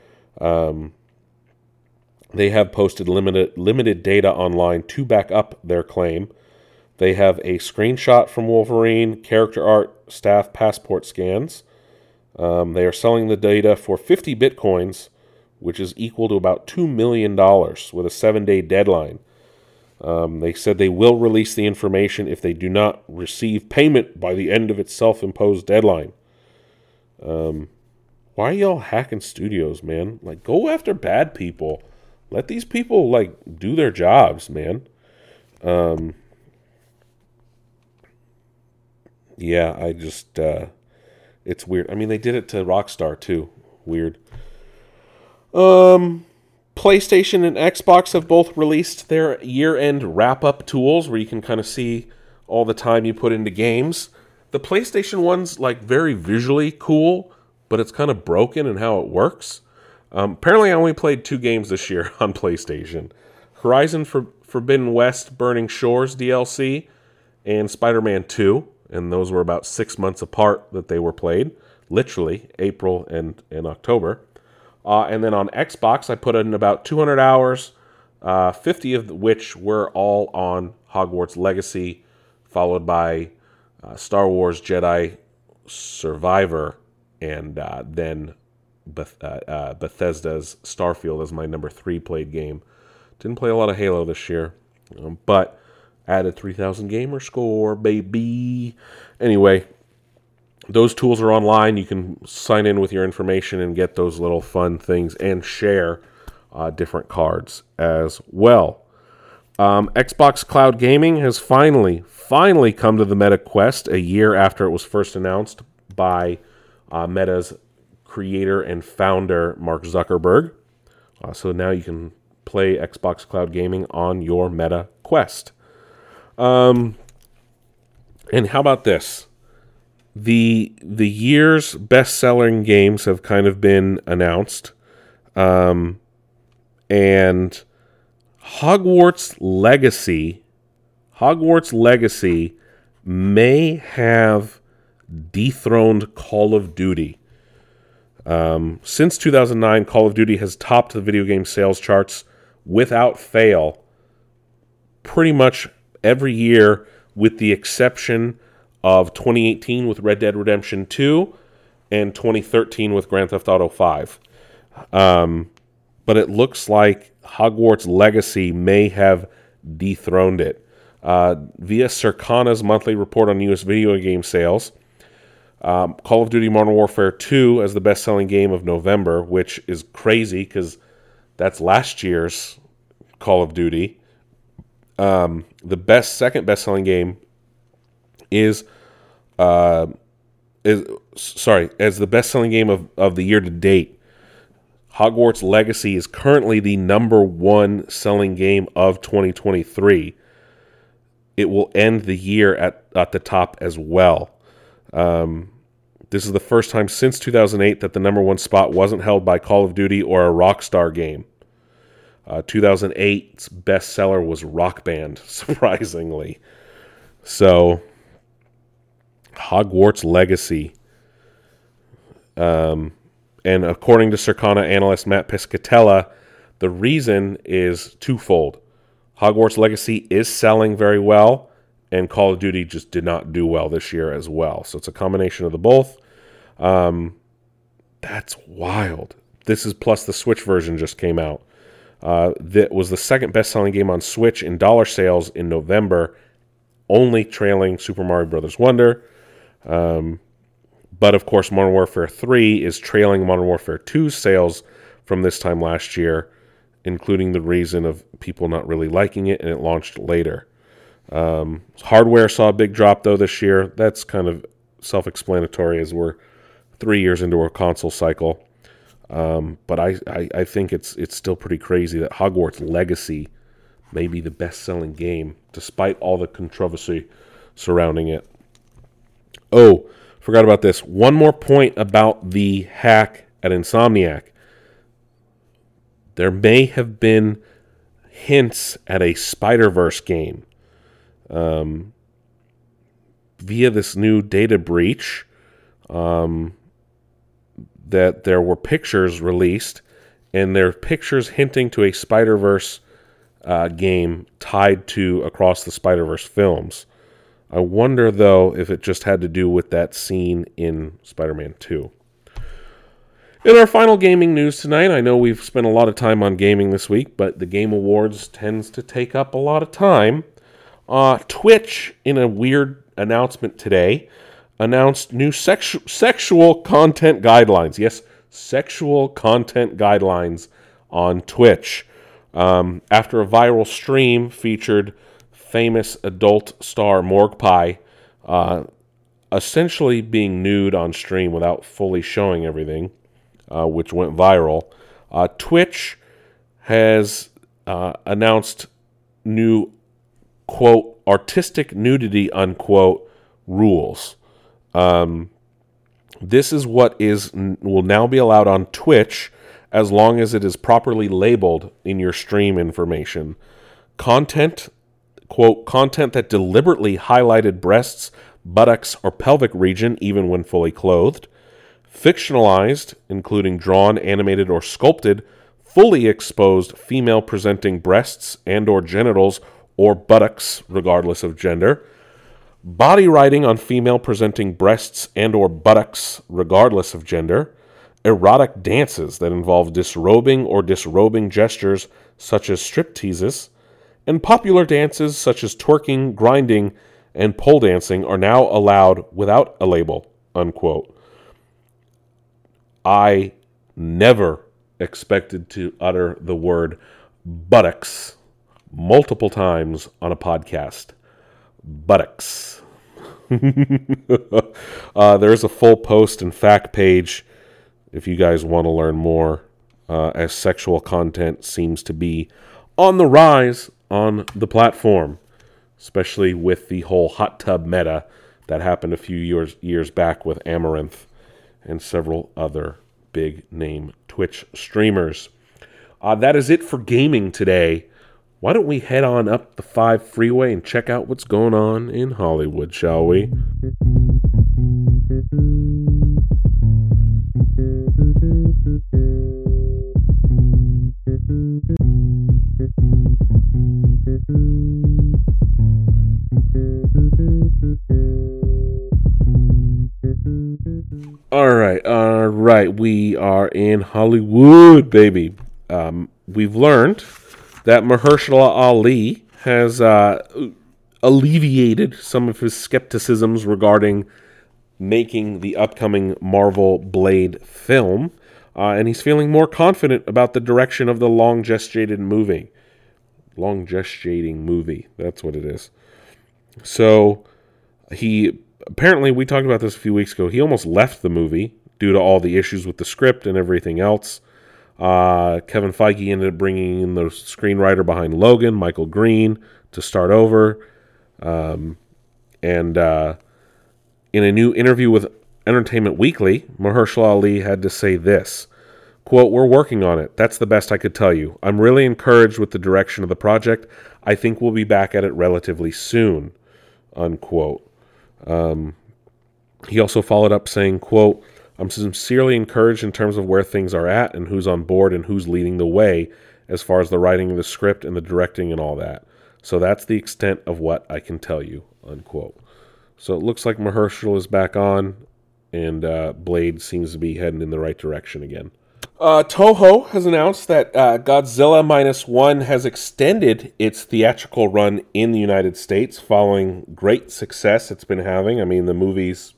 They have posted limited data online to back up their claim. They have a screenshot from Wolverine, character art, staff passport scans. They are selling the data for 50 bitcoins, which is equal to about $2 million with a 7-day deadline. They said they will release the information if they do not receive payment by the end of its self-imposed deadline. Why are y'all hacking studios, man? Like, go after bad people. Let these people, like, do their jobs, man. Yeah, I just... it's weird. I mean, they did it to Rockstar, too. Weird. PlayStation and Xbox have both released their year-end wrap-up tools where you can kind of see all the time you put into games. The PlayStation one's, like, very visually cool, but it's kind of broken in how it works. Apparently, I only played 2 games this year on PlayStation. Horizon Forbidden West Burning Shores DLC and Spider-Man 2, and those were about 6 months apart that they were played, literally April and October. And then on Xbox, I put in about 200 hours, 50 of which were all on Hogwarts Legacy, followed by Star Wars Jedi Survivor, and then Bethesda's Starfield as my number 3 played game. Didn't play a lot of Halo this year, but added 3,000 gamer score, baby. Anyway, those tools are online. You can sign in with your information and get those little fun things and share different cards as well. Xbox Cloud Gaming has finally come to the Meta Quest a year after it was first announced by Meta's creator and founder, Mark Zuckerberg. So now you can play Xbox Cloud Gaming on your Meta Quest. And how about this? The year's best-selling games have kind of been announced. And Hogwarts Legacy may have dethroned Call of Duty. Since 2009, Call of Duty has topped the video game sales charts without fail pretty much every year, with the exception of 2018 with Red Dead Redemption 2 and 2013 with Grand Theft Auto 5. But it looks like Hogwarts Legacy may have dethroned it. Via Circana's monthly report on U.S. video game sales, Call of Duty Modern Warfare 2 as the best-selling game of November, which is crazy because that's last year's Call of Duty. The second best-selling game is the best-selling game of the year to date. Hogwarts Legacy is currently the number 1 selling game of 2023. It will end the year at the top as well. This is the first time since 2008 that the number 1 spot wasn't held by Call of Duty or a Rockstar game. 2008's bestseller was Rock Band, surprisingly. So, Hogwarts Legacy. And according to Circana analyst Matt Piscatella, the reason is twofold. Hogwarts Legacy is selling very well, and Call of Duty just did not do well this year as well. So it's a combination of the both. That's wild. This is plus the Switch version just came out. That was the second best-selling game on Switch in dollar sales in November, only trailing Super Mario Bros. Wonder. But, of course, Modern Warfare 3 is trailing Modern Warfare 2's sales from this time last year, including the reason of people not really liking it, and it launched later. Hardware saw a big drop, though, this year. That's kind of self-explanatory as we're 3 years into our console cycle. But I think it's still pretty crazy that Hogwarts Legacy may be the best-selling game, despite all the controversy surrounding it. Oh, forgot about this. One more point about the hack at Insomniac. There may have been hints at a Spider-Verse game. via this new data breach that there were pictures released, and there are pictures hinting to a Spider-Verse game tied to Across the Spider-Verse films. I wonder, though, if it just had to do with that scene in Spider-Man 2. In our final gaming news tonight, I know we've spent a lot of time on gaming this week, but the Game Awards tends to take up a lot of time. Twitch, in a weird announcement today, announced new sexual content guidelines. Yes, sexual content guidelines on Twitch. After a viral stream featured famous adult star Morgpie essentially being nude on stream without fully showing everything, which went viral, Twitch has announced new, quote, artistic nudity, unquote, rules. This is what will now be allowed on Twitch as long as it is properly labeled in your stream information. Content, quote, content that deliberately highlighted breasts, buttocks, or pelvic region, even when fully clothed. Fictionalized, including drawn, animated, or sculpted, fully exposed female presenting breasts and or genitals or buttocks, regardless of gender. Body writing on female presenting breasts and or buttocks, regardless of gender. Erotic dances that involve disrobing or disrobing gestures, such as stripteases. And popular dances such as twerking, grinding, and pole dancing are now allowed without a label, unquote. I never expected to utter the word buttocks multiple times on a podcast. Buttocks. There's a full post and fact page if you guys want to learn more, as sexual content seems to be on the rise on the platform, especially with the whole hot tub meta that happened a few years back with Amaranth and several other big-name Twitch streamers. That is it for gaming today. Why don't we head on up the 5 freeway and check out what's going on in Hollywood, shall we? All right, we are in Hollywood, baby. We've learned that Mahershala Ali has alleviated some of his skepticisms regarding making the upcoming Marvel Blade film, and he's feeling more confident about the direction of the long-gestated movie. Long-gestating movie, that's what it is. So, he... Apparently, we talked about this a few weeks ago. He almost left the movie due to all the issues with the script and everything else. Kevin Feige ended up bringing in the screenwriter behind Logan, Michael Green, to start over. In a new interview with Entertainment Weekly, Mahershala Ali had to say this, quote, "We're working on it. That's the best I could tell you. I'm really encouraged with the direction of the project. I think we'll be back at it relatively soon," unquote. He also followed up saying, quote, "I'm sincerely encouraged in terms of where things are at and who's on board and who's leading the way as far as the writing of the script and the directing and all that. So that's the extent of what I can tell you," unquote. So it looks like Mahershala is back on, and Blade seems to be heading in the right direction again. Toho has announced that Godzilla Minus One has extended its theatrical run in the United States following great success it's been having. I mean, the movie's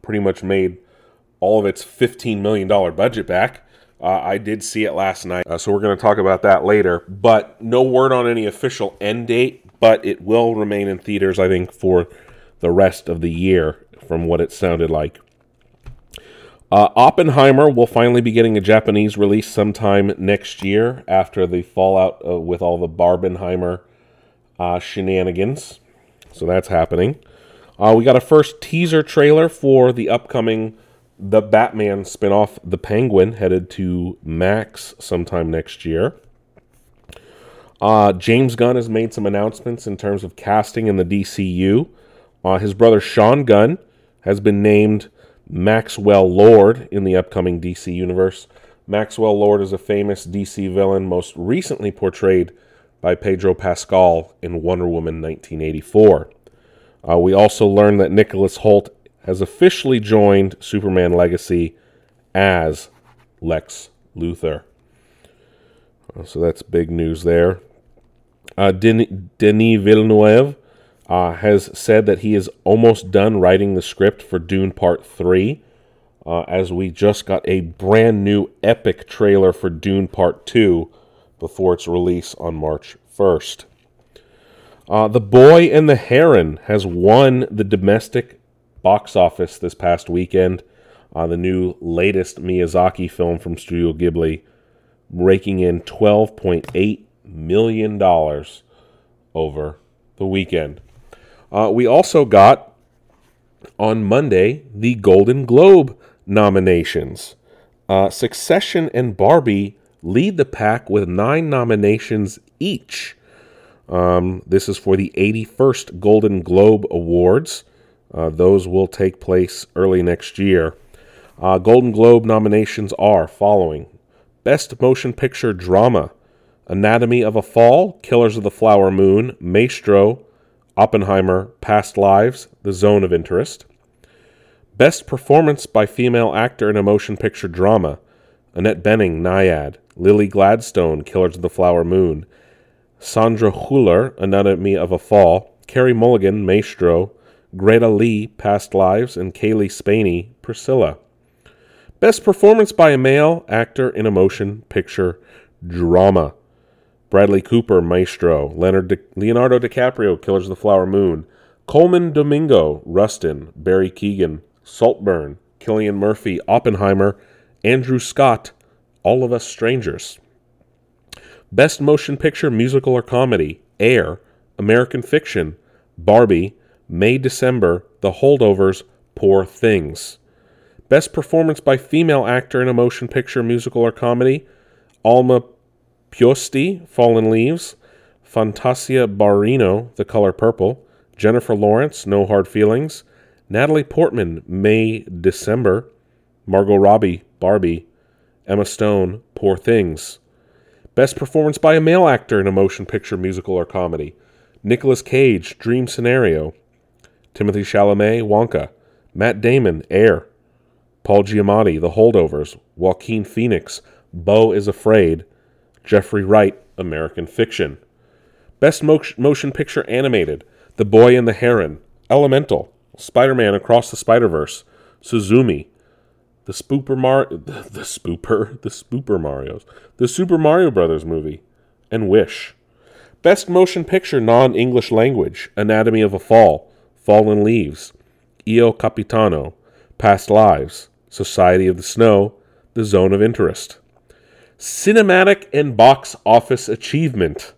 pretty much made all of its $15 million budget back. I did see it last night, so we're going to talk about that later. But no word on any official end date, but it will remain in theaters, I think, for the rest of the year, from what it sounded like. Oppenheimer will finally be getting a Japanese release sometime next year after the fallout with all the Barbenheimer shenanigans. So that's happening. We got a first teaser trailer for the upcoming The Batman spinoff, The Penguin, headed to Max sometime next year. James Gunn has made some announcements in terms of casting in the DCU. His brother Sean Gunn has been named Maxwell Lord in the upcoming DC universe. Maxwell Lord is a famous DC villain, most recently portrayed by Pedro Pascal in Wonder Woman 1984. We also learned that Nicholas Hoult has officially joined Superman Legacy as Lex Luthor. So that's big news there. Denis Villeneuve has said that he is almost done writing the script for Dune Part 3, as we just got a brand new epic trailer for Dune Part 2 before its release on March 1st. The Boy and the Heron has won the domestic box office this past weekend. The new latest Miyazaki film from Studio Ghibli, raking in $12.8 million over the weekend. We also got, on Monday, the Golden Globe nominations. Succession and Barbie lead the pack with 9 nominations each. This is for the 81st Golden Globe Awards. Those will take place early next year. Golden Globe nominations are following: Best Motion Picture Drama, Anatomy of a Fall, Killers of the Flower Moon, Maestro, Oppenheimer, Past Lives, The Zone of Interest. Best Performance by Female Actor in a Motion Picture Drama, Annette Bening, Naiad, Lily Gladstone, Killers of the Flower Moon, Sandra Hüller, Anatomy of a Fall, Carey Mulligan, Maestro, Greta Lee, Past Lives, and Kaylee Spaney, Priscilla. Best Performance by a Male Actor in a Motion Picture Drama, Bradley Cooper, Maestro, Leonardo DiCaprio, Killers of the Flower Moon, Coleman Domingo, Rustin, Barry Keoghan, Saltburn, Cillian Murphy, Oppenheimer, Andrew Scott, All of Us Strangers. Best Motion Picture, Musical or Comedy, Air, American Fiction, Barbie, May-December, The Holdovers, Poor Things. Best Performance by Female Actor in a Motion Picture, Musical or Comedy, Alma Piosti, Fallen Leaves, Fantasia Barrino, The Color Purple, Jennifer Lawrence, No Hard Feelings, Natalie Portman, May, December, Margot Robbie, Barbie, Emma Stone, Poor Things. Best Performance by a Male Actor in a Motion Picture, Musical, or Comedy, Nicolas Cage, Dream Scenario, Timothée Chalamet, Wonka, Matt Damon, Air, Paul Giamatti, The Holdovers, Joaquin Phoenix, Beau is Afraid, Jeffrey Wright, American Fiction. Best Motion Picture Animated, The Boy and the Heron, Elemental, Spider-Man Across the Spider-Verse, Suzumi, The Super Mario Brothers Movie, and Wish. Best Motion Picture Non-English Language, Anatomy of a Fall, Fallen Leaves, Io Capitano, Past Lives, Society of the Snow, The Zone of Interest. Cinematic and Box Office Achievement,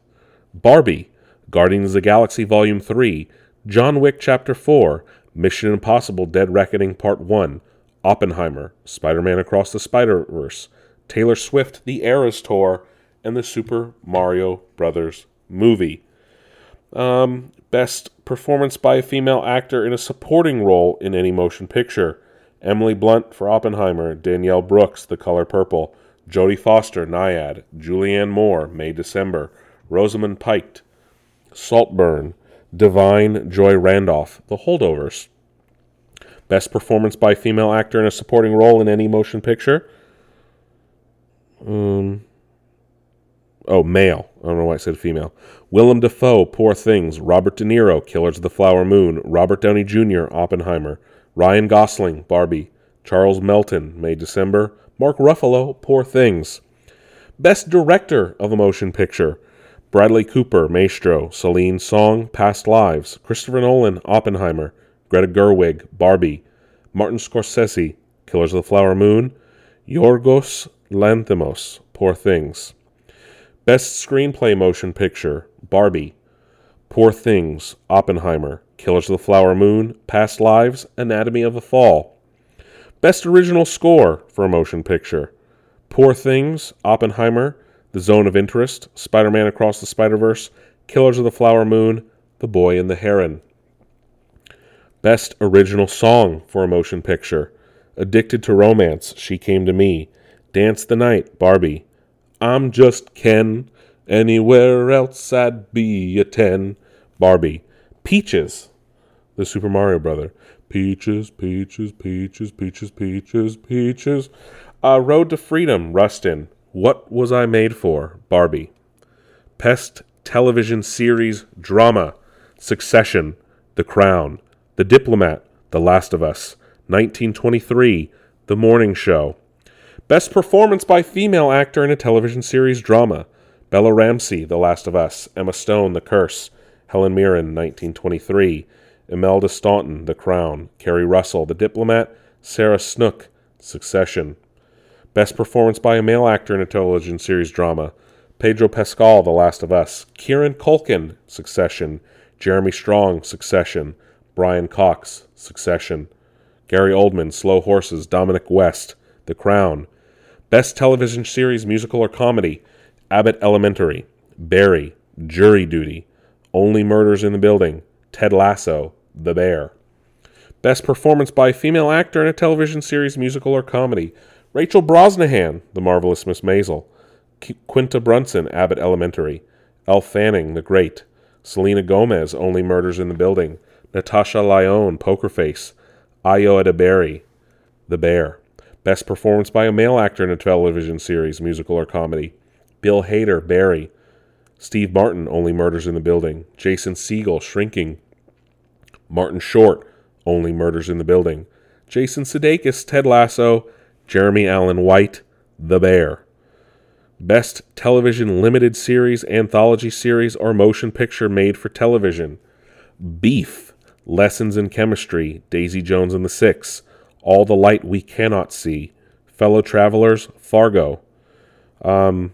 Barbie, Guardians of the Galaxy Volume 3, John Wick Chapter 4, Mission Impossible Dead Reckoning Part 1, Oppenheimer, Spider-Man Across the Spider-Verse, Taylor Swift, The Eras Tour, and the Super Mario Brothers movie. Best Performance by a Female Actor in a Supporting Role in any Motion Picture, Emily Blunt for Oppenheimer, Danielle Brooks, The Color Purple, Jodie Foster, Naiad, Julianne Moore, May-December, Rosamund Pike, Saltburn, Divine Joy Randolph, The Holdovers. Best Performance by Female Actor in a Supporting Role in any Motion Picture? Male. I don't know why I said female. Willem Dafoe, Poor Things, Robert De Niro, Killers of the Flower Moon, Robert Downey Jr., Oppenheimer, Ryan Gosling, Barbie, Charles Melton, May-December, Mark Ruffalo, Poor Things. Best Director of a Motion Picture, Bradley Cooper, Maestro, Celine Song, Past Lives, Christopher Nolan, Oppenheimer, Greta Gerwig, Barbie, Martin Scorsese, Killers of the Flower Moon, Yorgos Lanthimos, Poor Things. Best Screenplay Motion Picture, Barbie, Poor Things, Oppenheimer, Killers of the Flower Moon, Past Lives, Anatomy of a Fall. Best Original Score for a Motion Picture, Poor Things, Oppenheimer, The Zone of Interest, Spider-Man Across the Spider-Verse, Killers of the Flower Moon, The Boy and the Heron. Best Original Song for a Motion Picture: Addicted to Romance, She Came to Me; Dance the Night, Barbie; I'm Just Ken; Anywhere Else I'd Be a 10, Barbie; Peaches, the Super Mario brother. Peaches, peaches, peaches, peaches, peaches, peaches. Road to Freedom, Rustin. What Was I Made For, Barbie. Best Television Series Drama: Succession, The Crown; The Diplomat, The Last of Us; 1923, The Morning Show. Best Performance by Female Actor in a Television Series Drama: Bella Ramsey, The Last of Us; Emma Stone, The Curse; Helen Mirren, 1923. Imelda Staunton, The Crown; Kerry Russell, The Diplomat; Sarah Snook, Succession. Best Performance by a Male Actor in a Television Series Drama: Pedro Pascal, The Last of Us; Kieran Culkin, Succession; Jeremy Strong, Succession; Brian Cox, Succession; Gary Oldman, Slow Horses; Dominic West, The Crown. Best Television Series Musical or Comedy: Abbott Elementary, Barry, Jury Duty, Only Murders in the Building, Ted Lasso, The Bear. Best Performance by Female Actor in a Television Series Musical or Comedy: Rachel Brosnahan, The Marvelous Miss Maisel; Quinta Brunson, Abbott Elementary; Elle Fanning, The Great; Selena Gomez, Only Murders in the Building; Natasha Lyonne, Poker Face; Ayo Adebayo, The Bear. Best Performance by a Male Actor in a Television Series Musical or Comedy: Bill Hader, Barry; Steve Martin, Only Murders in the Building; Jason Segel, Shrinking; Martin Short, Only Murders in the Building; Jason Sudeikis, Ted Lasso; Jeremy Allen White, The Bear. Best Television Limited Series, Anthology Series, or Motion Picture Made for Television: Beef, Lessons in Chemistry, Daisy Jones and the Six; All the Light We Cannot See, Fellow Travelers, Fargo. And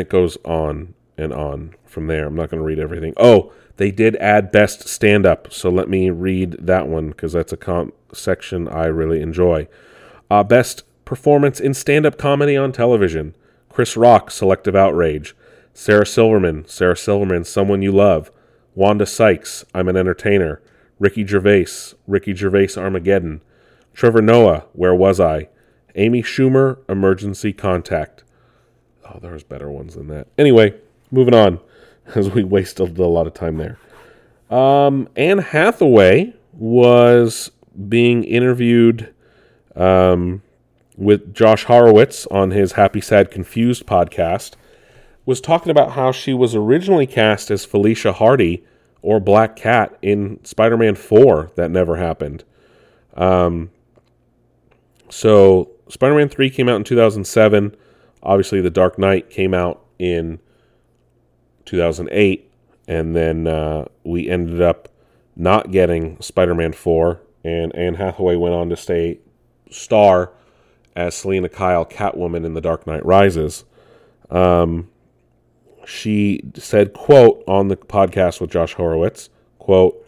it goes on and on from there. I'm not going to read everything. Oh, they did add Best Stand-Up, so let me read that one because that's a section I really enjoy. Best Performance in Stand-Up Comedy on Television: Chris Rock, Selective Outrage; Sarah Silverman, Someone You Love; Wanda Sykes, I'm an Entertainer; Ricky Gervais, Armageddon; Trevor Noah, Where Was I; Amy Schumer, Emergency Contact. Oh, there's better ones than that. Anyway, moving on, as we wasted a lot of time there. Anne Hathaway was being interviewed with Josh Horowitz on his Happy, Sad, Confused podcast, was talking about how she was originally cast as Felicia Hardy or Black Cat in Spider-Man 4. That never happened. So Spider-Man 3 came out in 2007. Obviously, The Dark Knight came out in 2008, and then we ended up not getting Spider-Man 4, and Anne Hathaway went on to star as Selena Kyle, Catwoman, in The Dark Knight Rises. She said, quote, on the podcast with Josh Horowitz, quote,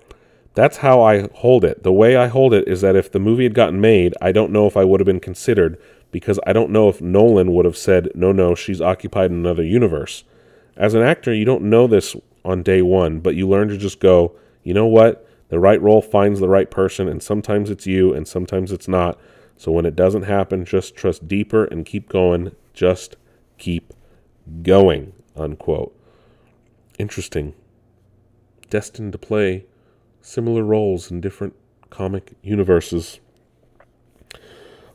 "That's how I hold it. The way I hold it is that if the movie had gotten made, I don't know if I would have been considered, because I don't know if Nolan would have said, no, she's occupied in another universe. As an actor, you don't know this on day one, but you learn to just go, you know what? The right role finds the right person, and sometimes it's you, and sometimes it's not. So when it doesn't happen, just trust deeper and keep going. Just keep going," unquote. Interesting. Destined to play similar roles in different comic universes.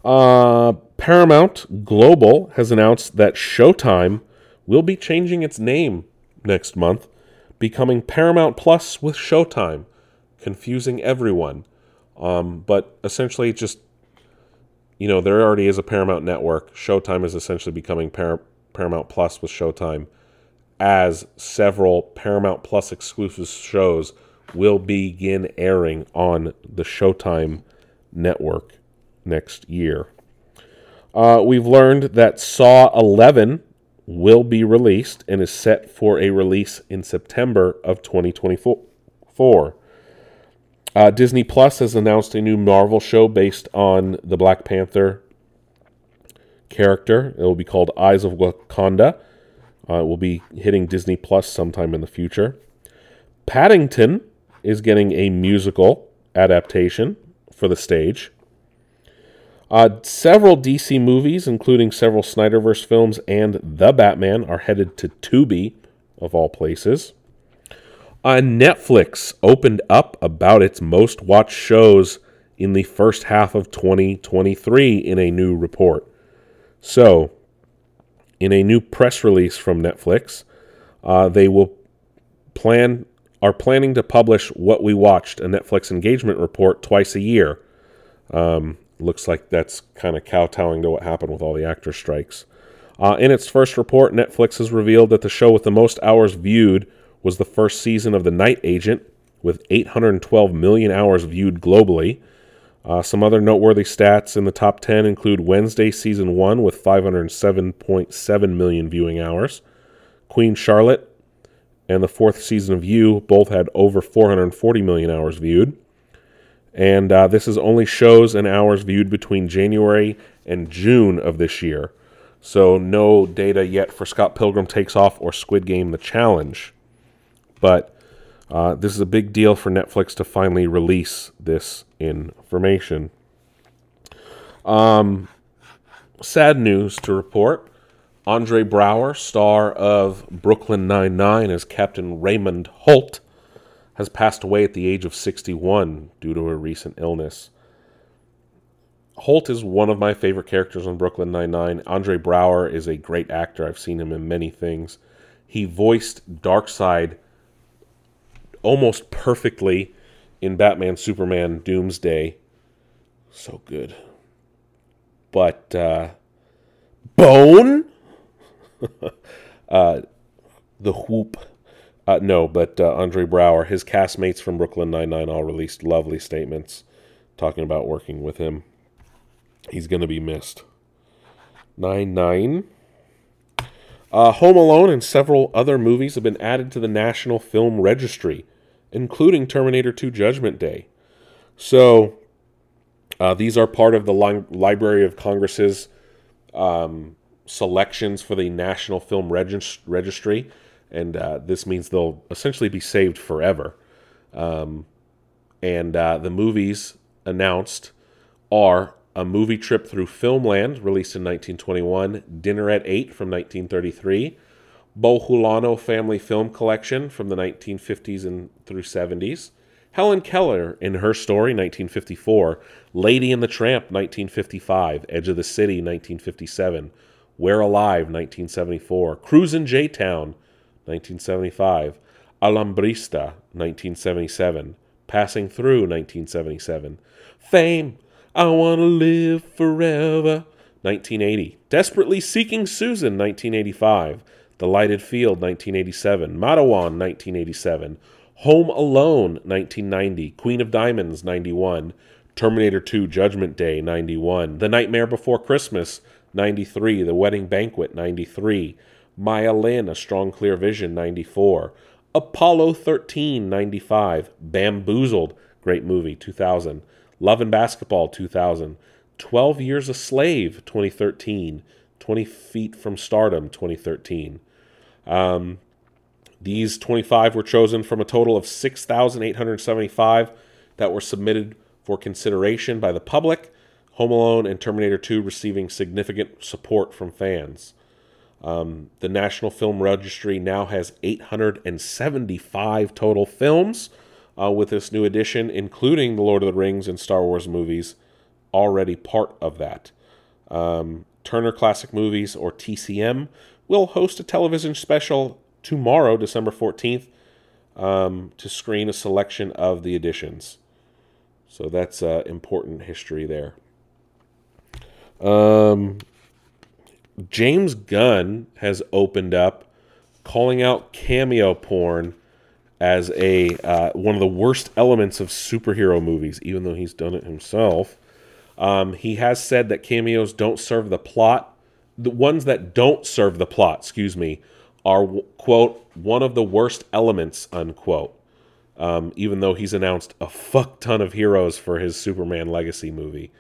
Paramount Global has announced that Showtime will be changing its name next month, becoming Paramount Plus with Showtime, confusing everyone. But essentially, just, you know, there already is a Paramount Network. Showtime is essentially becoming Paramount Plus with Showtime, as several Paramount Plus exclusive shows will begin airing on the Showtime network next year. We've learned that Saw 11 will be released and is set for a release in September of 2024. Disney Plus has announced a new Marvel show based on the Black Panther character. It will be called Eyes of Wakanda. It will be hitting Disney Plus sometime in the future. Paddington is getting a musical adaptation for the stage. Several DC movies, including several Snyderverse films and The Batman, are headed to Tubi, of all places. Netflix opened up about its most-watched shows in the first half of 2023 in a new report. So, in a new press release from Netflix, they will are planning to publish What We Watched, a Netflix engagement report, twice a year. Looks like that's kind of kowtowing to what happened with all the actor strikes. In its first report, Netflix has revealed that the show with the most hours viewed was the first season of The Night Agent, with 812 million hours viewed globally. Some other noteworthy stats in the top 10 include Wednesday Season 1 with 507.7 million viewing hours. Queen Charlotte and the fourth season of You both had over 440 million hours viewed. And this is only shows and hours viewed between January and June of this year. So no data yet for Scott Pilgrim Takes Off or Squid Game The Challenge. But this is a big deal for Netflix to finally release this information. Sad news to report. Andre Brower, star of Brooklyn Nine-Nine as Captain Raymond Holt, has passed away at the age of 61 due to a recent illness. Holt is one of my favorite characters on Brooklyn Nine-Nine. Andre Brower is a great actor. I've seen him in many things. He voiced Darkseid almost perfectly in Batman, Superman, Doomsday. So good. But, Bone? The Whoop. Andre Brower, his castmates from Brooklyn Nine-Nine all released lovely statements talking about working with him. He's going to be missed. Nine-Nine. Home Alone and several other movies have been added to the National Film Registry, including Terminator 2 Judgment Day. So, these are part of the Library of Congress's selections for the National Film Registry. And this means they'll essentially be saved forever. The movies announced are A Movie Trip Through Filmland, released in 1921, Dinner at 8 from 1933, Bohulano Family Film Collection from the 1950s and through 70s, Helen Keller in Her Story, 1954, Lady and the Tramp, 1955, Edge of the City, 1957, We're Alive, 1974, Cruisin' J-Town, 1975, Alambrista, 1977, Passing Through, 1977, Fame, I Want to Live Forever, 1980, Desperately Seeking Susan, 1985, The Lighted Field, 1987, Matawan, 1987, Home Alone, 1990, Queen of Diamonds, 91, Terminator 2 Judgment Day, 91, The Nightmare Before Christmas, 93, The Wedding Banquet, 93, Maya Lin, A Strong Clear Vision, 94. Apollo 13, 95. Bamboozled, great movie, 2000. Love and Basketball, 2000. 12 Years a Slave, 2013. 20 Feet from Stardom, 2013. These 25 were chosen from a total of 6,875 that were submitted for consideration by the public. Home Alone and Terminator 2 receiving significant support from fans. The National Film Registry now has 875 total films with this new edition, including The Lord of the Rings and Star Wars movies, already part of that. Turner Classic Movies, or TCM, will host a television special tomorrow, December 14th, to screen a selection of the editions. So that's important history there. James Gunn has opened up, calling out cameo porn as a one of the worst elements of superhero movies, even though he's done it himself. He has said that cameos don't serve the plot. The ones that don't serve the plot, are, quote, one of the worst elements, unquote, even though he's announced a fuck ton of heroes for his Superman Legacy movie.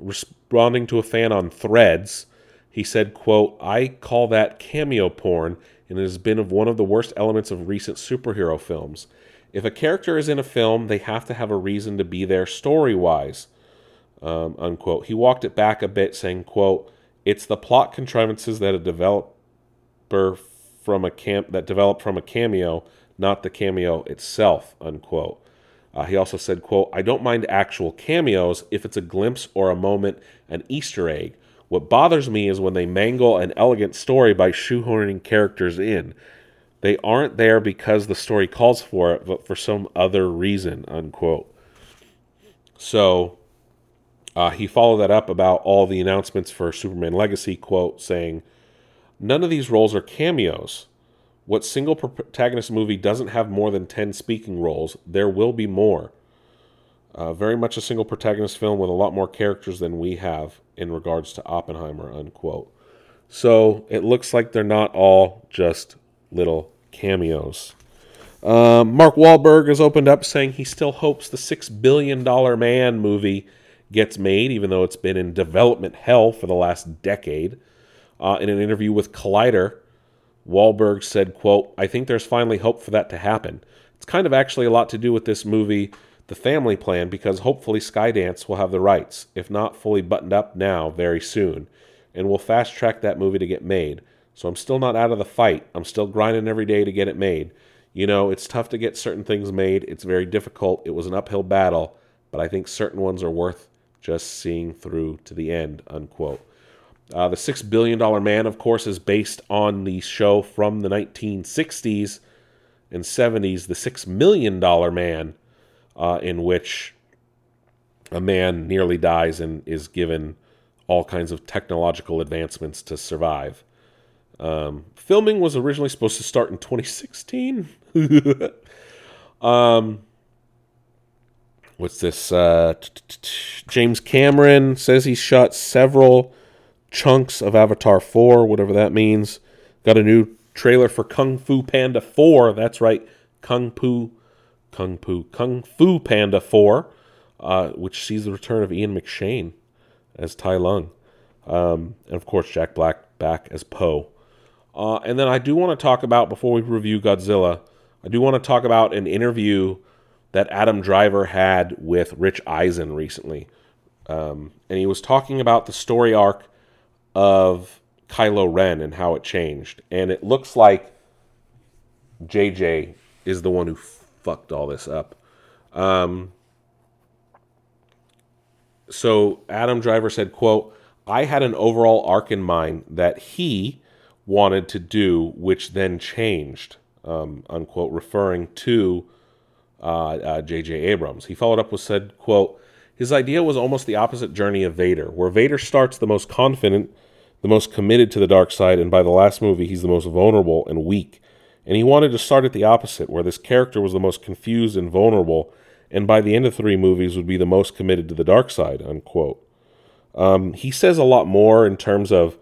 Responding to a fan on Threads, he said, quote, I call that cameo porn, and it has been one of the worst elements of recent superhero films. if a character is in a film, they have to have a reason to be there story-wise, unquote. He walked it back a bit, saying, quote, it's the plot contrivances that a developer from a develop from a cameo, not the cameo itself, unquote. He also said, quote, I don't mind actual cameos if it's a glimpse or a moment, an Easter egg. What bothers me is when they mangle an elegant story by shoehorning characters in. They aren't there because the story calls for it, but for some other reason, unquote. So he followed that up about all the announcements for Superman Legacy, quote, saying, none of these roles are cameos. What single protagonist movie doesn't have more than 10 speaking roles? There will be more. Very much a single protagonist film with a lot more characters than we have in regards to Oppenheimer, unquote. So it looks like they're not all just little cameos. Mark Wahlberg has opened up saying he still hopes the $6 billion man movie gets made, even though it's been in development hell for the last decade. In an interview with Collider, Wahlberg said, quote, I think there's finally hope for that to happen. It's kind of actually a lot to do with this movie, The Family Plan, because hopefully Skydance will have the rights, if not fully buttoned up now, very soon. And we'll fast track that movie to get made. So I'm still not out of the fight. I'm still grinding every day to get it made. You know, it's tough to get certain things made. It's very difficult. It was an uphill battle, but I think certain ones are worth just seeing through to the end, unquote. The $6 billion Man, of course, is based on the show from the 1960s and 70s, The $6 Million Man, in which a man nearly dies and is given all kinds of technological advancements to survive. Filming was originally supposed to start in 2016. What's this? James Cameron says he shot several chunks of Avatar 4, whatever that means. Got a new trailer for Kung Fu Panda 4. That's right, Kung Fu Panda 4, which sees the return of Ian McShane as Tai Lung. And of course, Jack Black back as Poe. And then I do want to talk about, before we review Godzilla, I do want to talk about an interview that Adam Driver had with Rich Eisen recently. And he was talking about the story arc of Kylo Ren and how it changed. And it looks like JJ is the one who fucked all this up. So Adam Driver said, quote, I had an overall arc in mind that he wanted to do, which then changed, unquote, referring to J.J. Abrams. He followed up with said, quote, his idea was almost the opposite journey of Vader, where Vader starts the most confident, the most committed to the dark side, and by the last movie, he's the most vulnerable and weak. And he wanted to start at the opposite, where this character was the most confused and vulnerable, and by the end of three movies would be the most committed to the dark side, unquote. He says a lot more in terms of,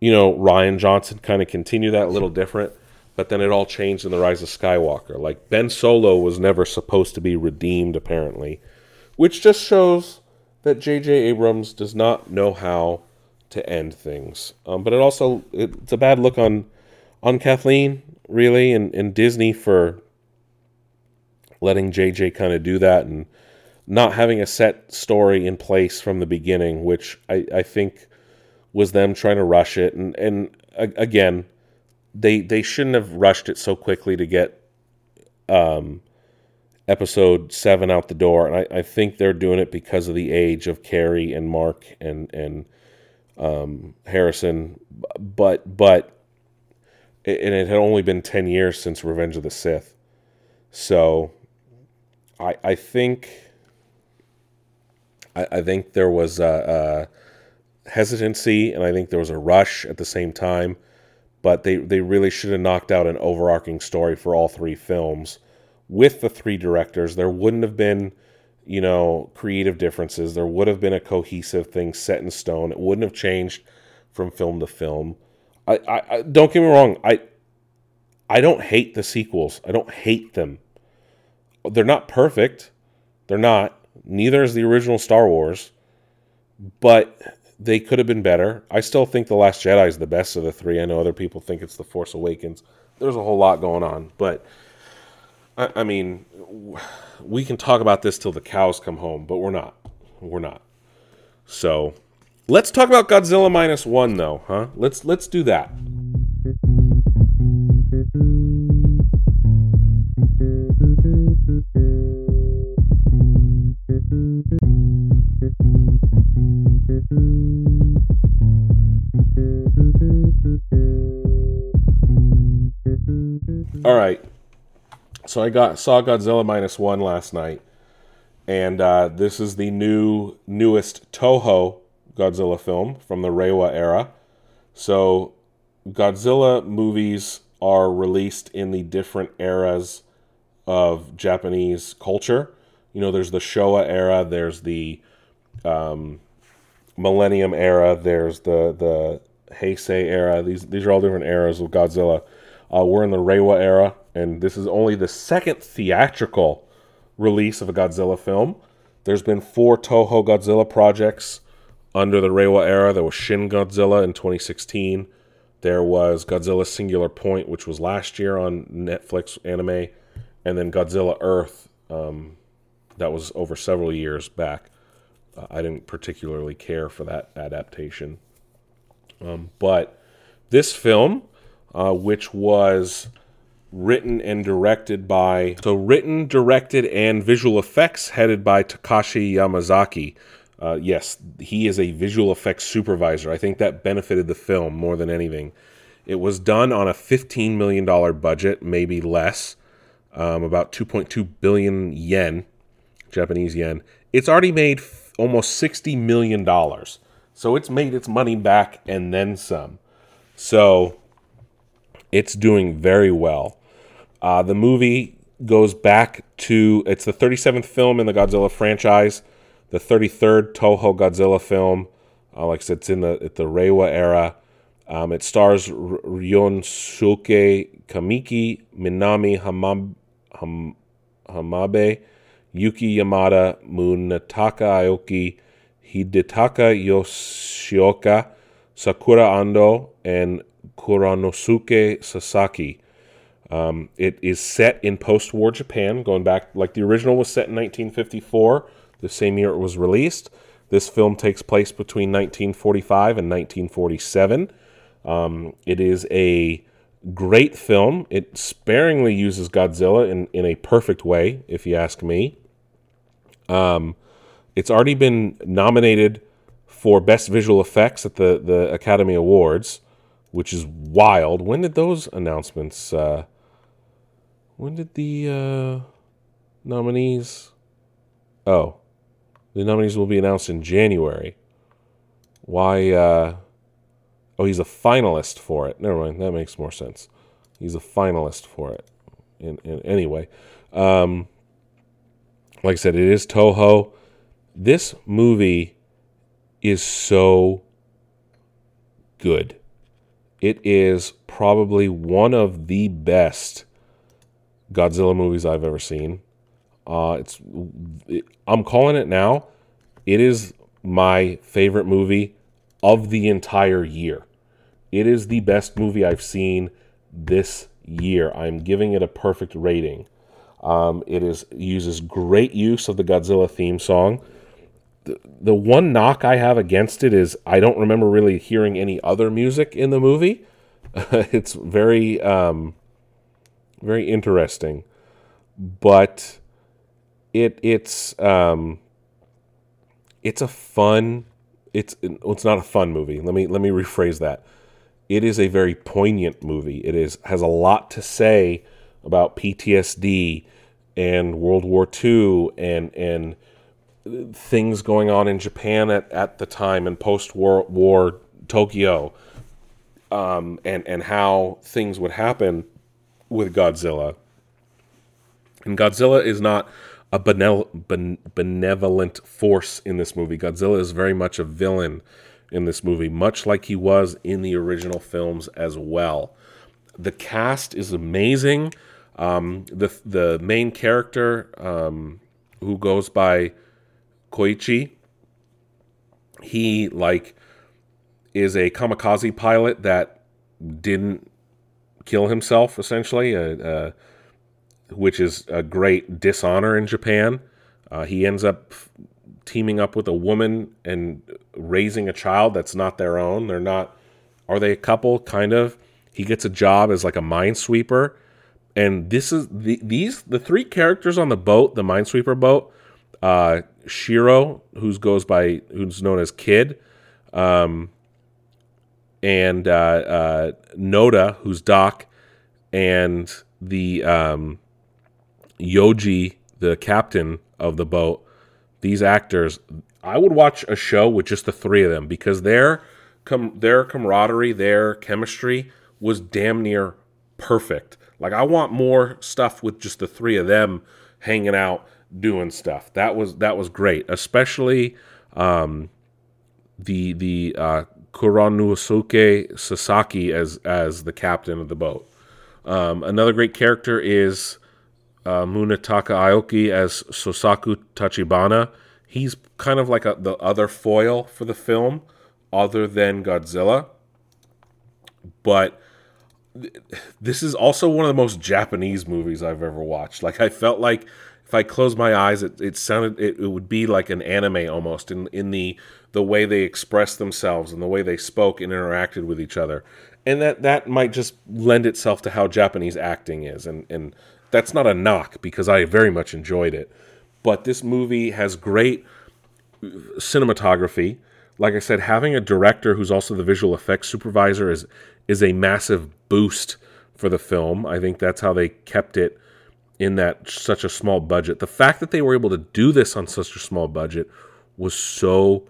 you know, Ryan Johnson kind of continued that a little different, but then it all changed in The Rise of Skywalker. Like, Ben Solo was never supposed to be redeemed, apparently, which just shows that J.J. Abrams does not know how to end things. But it also, it's a bad look on Kathleen, really, and Disney for letting J.J. kind of do that and not having a set story in place from the beginning, which I think was them trying to rush it. And again, they shouldn't have rushed it so quickly to get Episode 7 out the door. And I think they're doing it because of the age of Carrie and Mark and Harrison. But it had only been 10 years since Revenge of the Sith. So I think there was a hesitancy, and I think there was a rush at the same time. But they really should have knocked out an overarching story for all three films with the three directors. There wouldn't have been, you know, creative differences. There would have been a cohesive thing set in stone. It wouldn't have changed from film to film. I don't get me wrong. I don't hate the sequels. I don't hate them. They're not perfect. They're not. Neither is the original Star Wars. But they could have been better. I still think The Last Jedi is the best of the three. I know other people think it's The Force Awakens. There's a whole lot going on, but I mean, we can talk about this till the cows come home, but we're not. We're not. So let's talk about Godzilla Minus One, though, huh? Let's do that. All right. So I saw Godzilla Minus One last night, and this is the newest Toho Godzilla film from the Reiwa era. So Godzilla movies are released in the different eras of Japanese culture. You know, there's the Showa era, there's the Millennium era, there's the Heisei era. These are all different eras of Godzilla. We're in the Reiwa era, and this is only the second theatrical release of a Godzilla film. There's been 4 Toho Godzilla projects under the Reiwa era. There was Shin Godzilla in 2016. There was Godzilla Singular Point, which was last year on Netflix anime. And then Godzilla Earth, that was over several years back. I didn't particularly care for that adaptation. But this film, which was written and directed by... So written, directed, and visual effects headed by Takashi Yamazaki. Yes, he is a visual effects supervisor. I think that benefited the film more than anything. It was done on a $15 million budget, maybe less. About 2.2 billion yen, Japanese yen. It's already made almost $60 million. So it's made its money back and then some. So it's doing very well. The movie goes back to... It's the 37th film in the Godzilla franchise. The 33rd Toho Godzilla film. Like I said, it's in the Reiwa era. It stars Ryosuke Kamiki, Minami Hamabe, Yuki Yamada, Munetaka Aoki, Hidetaka Yoshioka, Sakura Ando, and Kuranosuke Sasaki. It is set in post-war Japan, going back, like the original was set in 1954, the same year it was released. This film takes place between 1945 and 1947. It is a great film. It sparingly uses Godzilla in a perfect way, if you ask me. It's already been nominated for Best Visual Effects at the Academy Awards, which is wild. When did those announcements... when did the nominees... Oh. The nominees will be announced in January. Why... Oh, he's a finalist for it. Never mind. That makes more sense. He's a finalist for it. Anyway, like I said, it is Toho. This movie is so good. It is probably one of the best Godzilla movies I've ever seen. I'm calling it now. It is my favorite movie of the entire year. It is the best movie I've seen this year. I'm giving it a perfect rating. It uses great use of the Godzilla theme song. The one knock I have against it is I don't remember really hearing any other music in the movie. It's very, very interesting. But it's a fun... It's not a fun movie. Let me rephrase that. It is a very poignant movie. It has a lot to say about PTSD and World War II and things going on in Japan at the time and post-war Tokyo, and how things would happen with Godzilla. And Godzilla is not a benevolent force in this movie. Godzilla is very much a villain in this movie, much like he was in the original films as well. The cast is amazing. The main character, who goes by Koichi, he is a kamikaze pilot that didn't kill himself, essentially. which is a great dishonor in Japan. He ends up teaming up with a woman and raising a child that's not their own. They're not... Are they a couple? Kind of. He gets a job as like a minesweeper. And this is... The three characters on the boat, the minesweeper boat, Shiro, who's known as Kid, and Noda, who's Doc, and the Yoji, the captain of the boat. These actors, I would watch a show with just the three of them, because their camaraderie, their chemistry was damn near perfect. Like, I want more stuff with just the three of them hanging out doing stuff. That was great, especially the Kuranosuke Sasaki as the captain of the boat. Another great character is Munetaka Aoki as Sosaku Tachibana. He's kind of like the other foil for the film, other than Godzilla. But this is also one of the most Japanese movies I've ever watched. Like, I felt like if I closed my eyes, it would be like an anime almost in the way they expressed themselves and the way they spoke and interacted with each other. And that might just lend itself to how Japanese acting is. And that's not a knock, because I very much enjoyed it. But this movie has great cinematography. Like I said, having a director who's also the visual effects supervisor is a massive boost for the film. I think that's how they kept it in that such a small budget. The fact that they were able to do this on such a small budget was so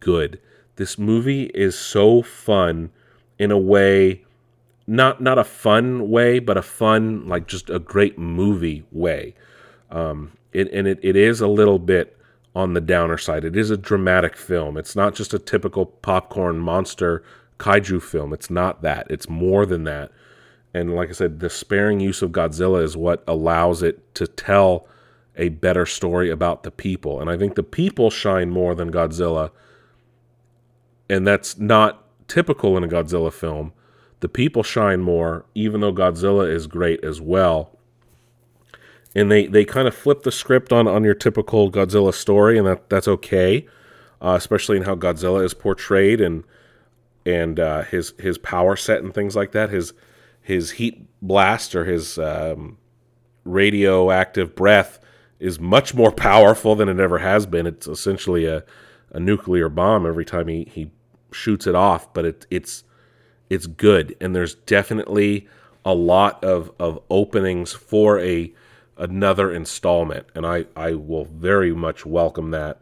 good. This movie is so fun in a way, not a fun way, but a fun, like, just a great movie way. It is a little bit on the downer side. It is a dramatic film. It's not just a typical popcorn monster kaiju film. It's not that. It's more than that. And like I said, the sparing use of Godzilla is what allows it to tell a better story about the people. And I think the people shine more than Godzilla. And that's not typical in a Godzilla film. The people shine more, even though Godzilla is great as well. And they kind of flip the script on your typical Godzilla story, and that's okay, especially in how Godzilla is portrayed and his power set and things like that. His heat blast, or his radioactive breath, is much more powerful than it ever has been. It's essentially a nuclear bomb every time he shoots it off, but it's good. And there's definitely a lot of openings for another installment, and I will very much welcome that.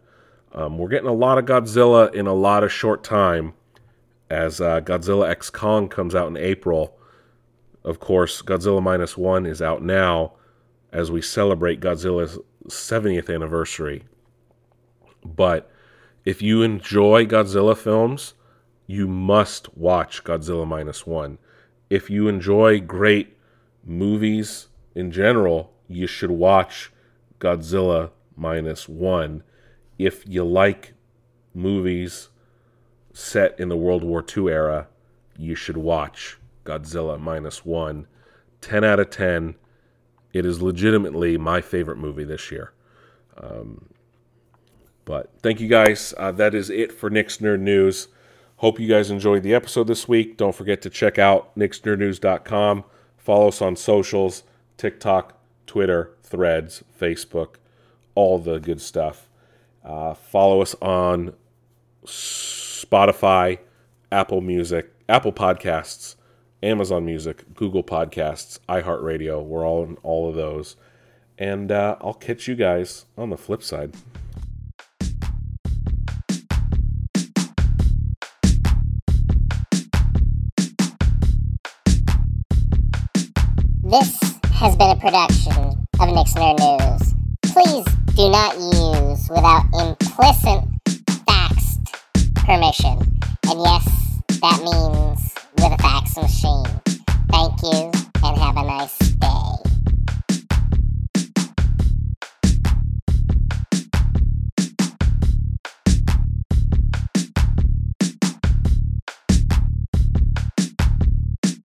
We're getting a lot of Godzilla in a lot of short time, as Godzilla X Kong comes out in April. Of course, Godzilla Minus One is out now as we celebrate Godzilla's 70th anniversary. But if you enjoy Godzilla films, you must watch Godzilla Minus One. If you enjoy great movies in general, you should watch Godzilla Minus One. If you like movies set in the World War II era, you should watch Godzilla Minus One. 10 out of 10. It is legitimately my favorite movie this year. But thank you guys. That is it for Nick's Nerd News. Hope you guys enjoyed the episode this week. Don't forget to check out nicksnerdnews.com. Follow us on socials, TikTok, Twitter, Threads, Facebook, all the good stuff. Follow us on Spotify, Apple Music, Apple Podcasts, Amazon Music, Google Podcasts, iHeartRadio. We're all in all of those. And I'll catch you guys on the flip side. This has been a production of Nick's Nerd News. Please do not use without implicit faxed permission. And yes, that means